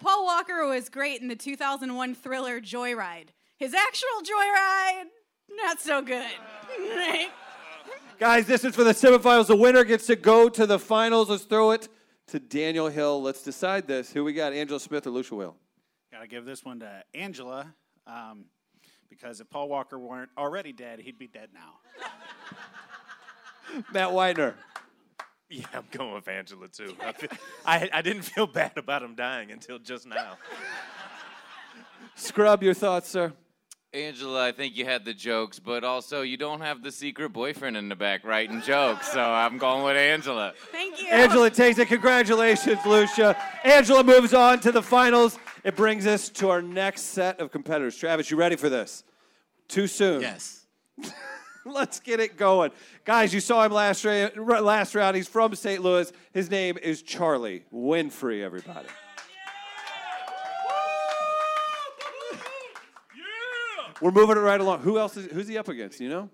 Paul Walker was great in the 2001 thriller Joyride. His actual Joyride, not so good. Right? Guys, this is for the semifinals. The winner gets to go to the finals. Let's throw it to Daniel Hill. Let's decide this. Who we got, Angela Smith or Lucia Whale? Got to give this one to Angela. Because if Paul Walker weren't already dead, he'd be dead now. Matt Weidner. Yeah, I'm going with Angela, too. I didn't feel bad about him dying until just now. Scrub, your thoughts, sir? Angela, I think you had the jokes, but also you don't have the secret boyfriend in the back writing jokes, so I'm going with Angela. Thank you. Angela takes it. Congratulations, Lucia. Angela moves on to the finals. It brings us to our next set of competitors. Travis, you ready for this? Too soon. Yes. Let's get it going. Guys, you saw him last round. He's from St. Louis. His name is Charlie Winfrey, everybody. Yeah. Yeah. We're moving it right along. Who's he up against, you know?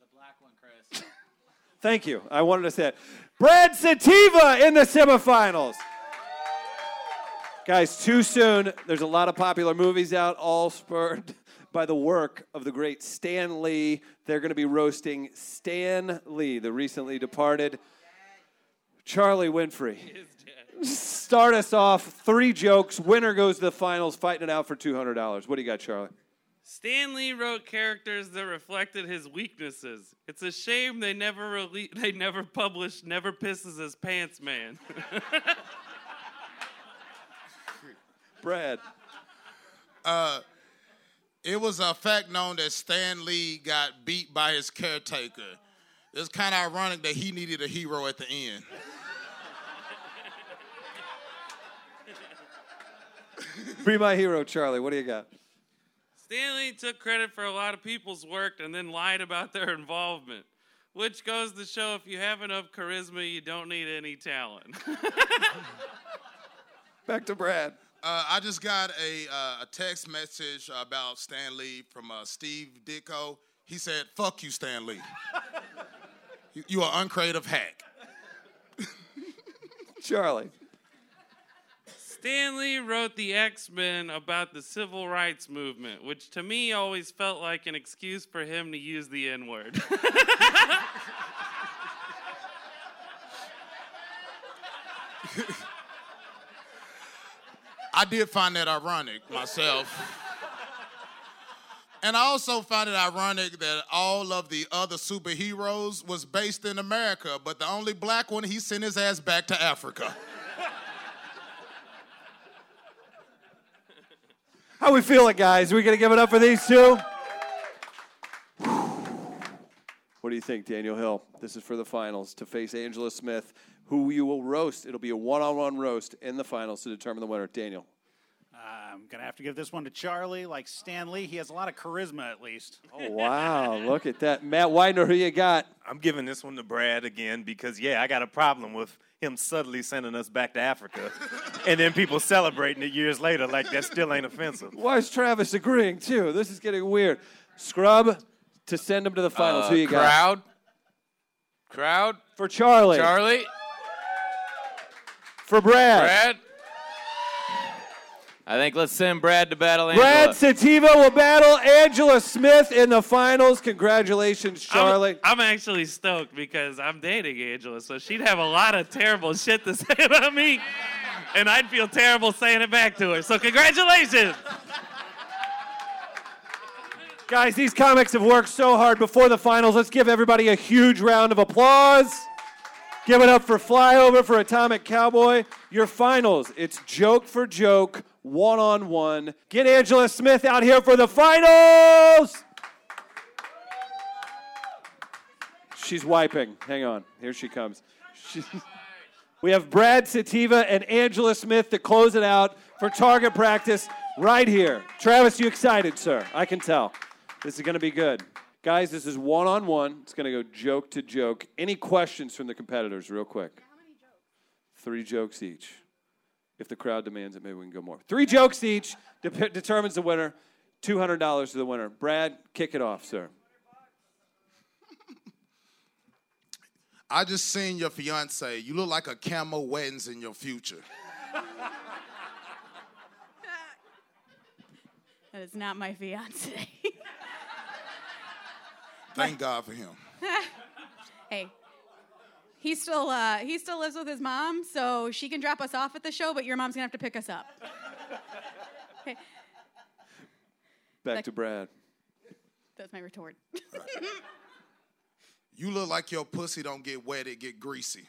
The black one, Chris. Thank you. I wanted to say it. Brad Sativa in the semifinals. Guys, too soon. There's a lot of popular movies out, all spurred by the work of the great Stan Lee. They're going to be roasting Stan Lee, the recently departed Charlie Winfrey. Start us off. 3 jokes. Winner goes to the finals, fighting it out for $200. What do you got, Charlie? Stan Lee wrote characters that reflected his weaknesses. It's a shame they never published Never Pisses His Pants Man. Brad. It was a fact known that Stan Lee got beat by his caretaker. It's kind of ironic that he needed a hero at the end. Be my hero, Charlie. What do you got? Stan Lee took credit for a lot of people's work and then lied about their involvement, which goes to show if you have enough charisma, you don't need any talent. Back to Brad. I just got a text message about Stan Lee from Steve Ditko. He said, "Fuck you, Stan Lee. you are uncreative hack." Charlie. Stan Lee wrote the X-Men about the civil rights movement, which to me always felt like an excuse for him to use the N-word. I did find that ironic myself. And I also find it ironic that all of the other superheroes was based in America, but the only black one, he sent his ass back to Africa. How we feeling, guys? Are we going to give it up for these two? What do you think, Daniel Hill? This is for the finals to face Angela Smith, who you will roast. It'll be a one-on-one roast in the finals to determine the winner. Daniel. I'm going to have to give this one to Charlie. Like Stan Lee, he has a lot of charisma, at least. Oh, wow. Look at that. Matt Weidner, who you got? I'm giving this one to Brad again because, yeah, I got a problem with him subtly sending us back to Africa and then people celebrating it years later like that still ain't offensive. Why is Travis agreeing, too? This is getting weird. Scrub to send him to the finals. Who you got? Crowd. For Charlie. For Brad. I think let's send Brad to battle Angela. Brad Sativa will battle Angela Smith in the finals. Congratulations, Charlie. I'm actually stoked because I'm dating Angela, so she'd have a lot of terrible shit to say about me, and I'd feel terrible saying it back to her. So congratulations. Guys, these comics have worked so hard before the finals. Let's give everybody a huge round of applause. Give it up for Flyover, for Atomic Cowboy. Your finals, it's joke for joke, one-on-one. Get Angela Smith out here for the finals! She's wiping. Hang on. Here she comes. We have Brad Sativa and Angela Smith to close it out for target practice right here. Travis, you excited, sir? I can tell. This is going to be good. Guys, this is one-on-one. It's going to go joke to joke. Any questions from the competitors real quick? How many jokes? 3 jokes each. If the crowd demands it, maybe we can go more. 3 jokes each determines the winner. $200 to the winner. Brad, kick it off, sir. I just seen your fiance. You look like a camo weddings in your future. That is not my fiance. Thank God for him. Hey. He still lives with his mom, so she can drop us off at the show, but your mom's going to have to pick us up. Okay. Back to Brad. That's my retort. Right. You look like your pussy don't get wet, it get greasy.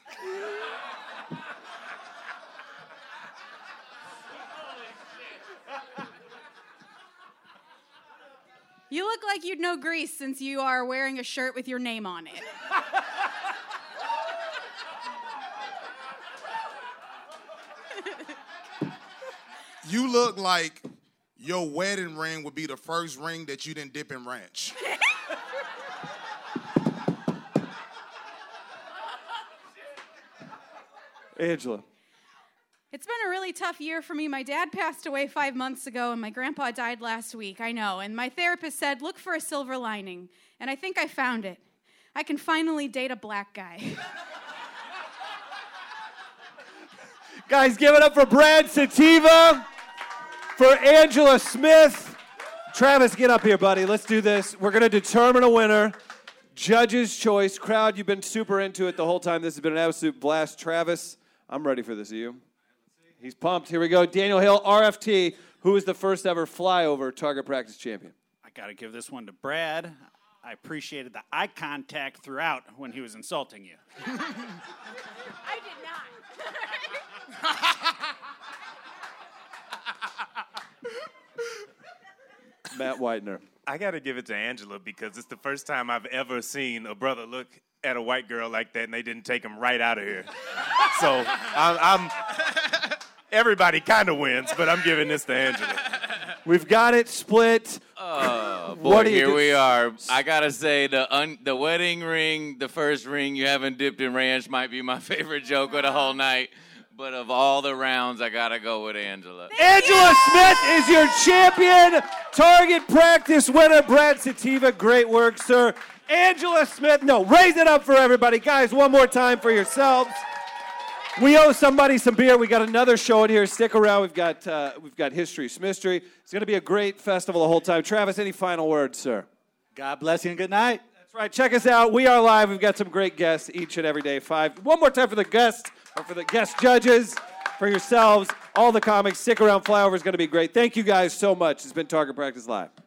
You look like you'd know grease since you are wearing a shirt with your name on it. You look like your wedding ring would be the first ring that you didn't dip in ranch. Angela. It's been a really tough year for me. My dad passed away 5 months ago, and my grandpa died last week. I know. And my therapist said, look for a silver lining. And I think I found it. I can finally date a black guy. Guys, give it up for Brad Sativa. For Angela Smith. Travis, get up here, buddy. Let's do this. We're going to determine a winner. Judge's choice. Crowd, you've been super into it the whole time. This has been an absolute blast. Travis, I'm ready for this. Are you? He's pumped. Here we go. Daniel Hill, RFT, who is the first ever Flyover target practice champion. I got to give this one to Brad. I appreciated the eye contact throughout when he was insulting you. I did not. Matt Whitener. I got to give it to Angela because it's the first time I've ever seen a brother look at a white girl like that and they didn't take him right out of here. So I'm everybody kind of wins, but I'm giving this to Angela. We've got it split. Oh, boy, here we are. I got to say the wedding ring, the first ring you haven't dipped in ranch might be my favorite joke of the whole night. But of all the rounds, I got to go with Angela. Angela Smith is your champion. Target practice winner, Brad Sativa. Great work, sir. Angela Smith. No, raise it up for everybody. Guys, one more time for yourselves. We owe somebody some beer. We got another show in here. Stick around. We've got History Smystery. It's going to be a great festival the whole time. Travis, any final words, sir? God bless you and good night. That's right. Check us out. We are live. We've got some great guests each and every day. 5. One more time for the guests. Or for the guest judges, for yourselves, all the comics. Stick around. Flyover is going to be great. Thank you guys so much. It's been Target Practice Live.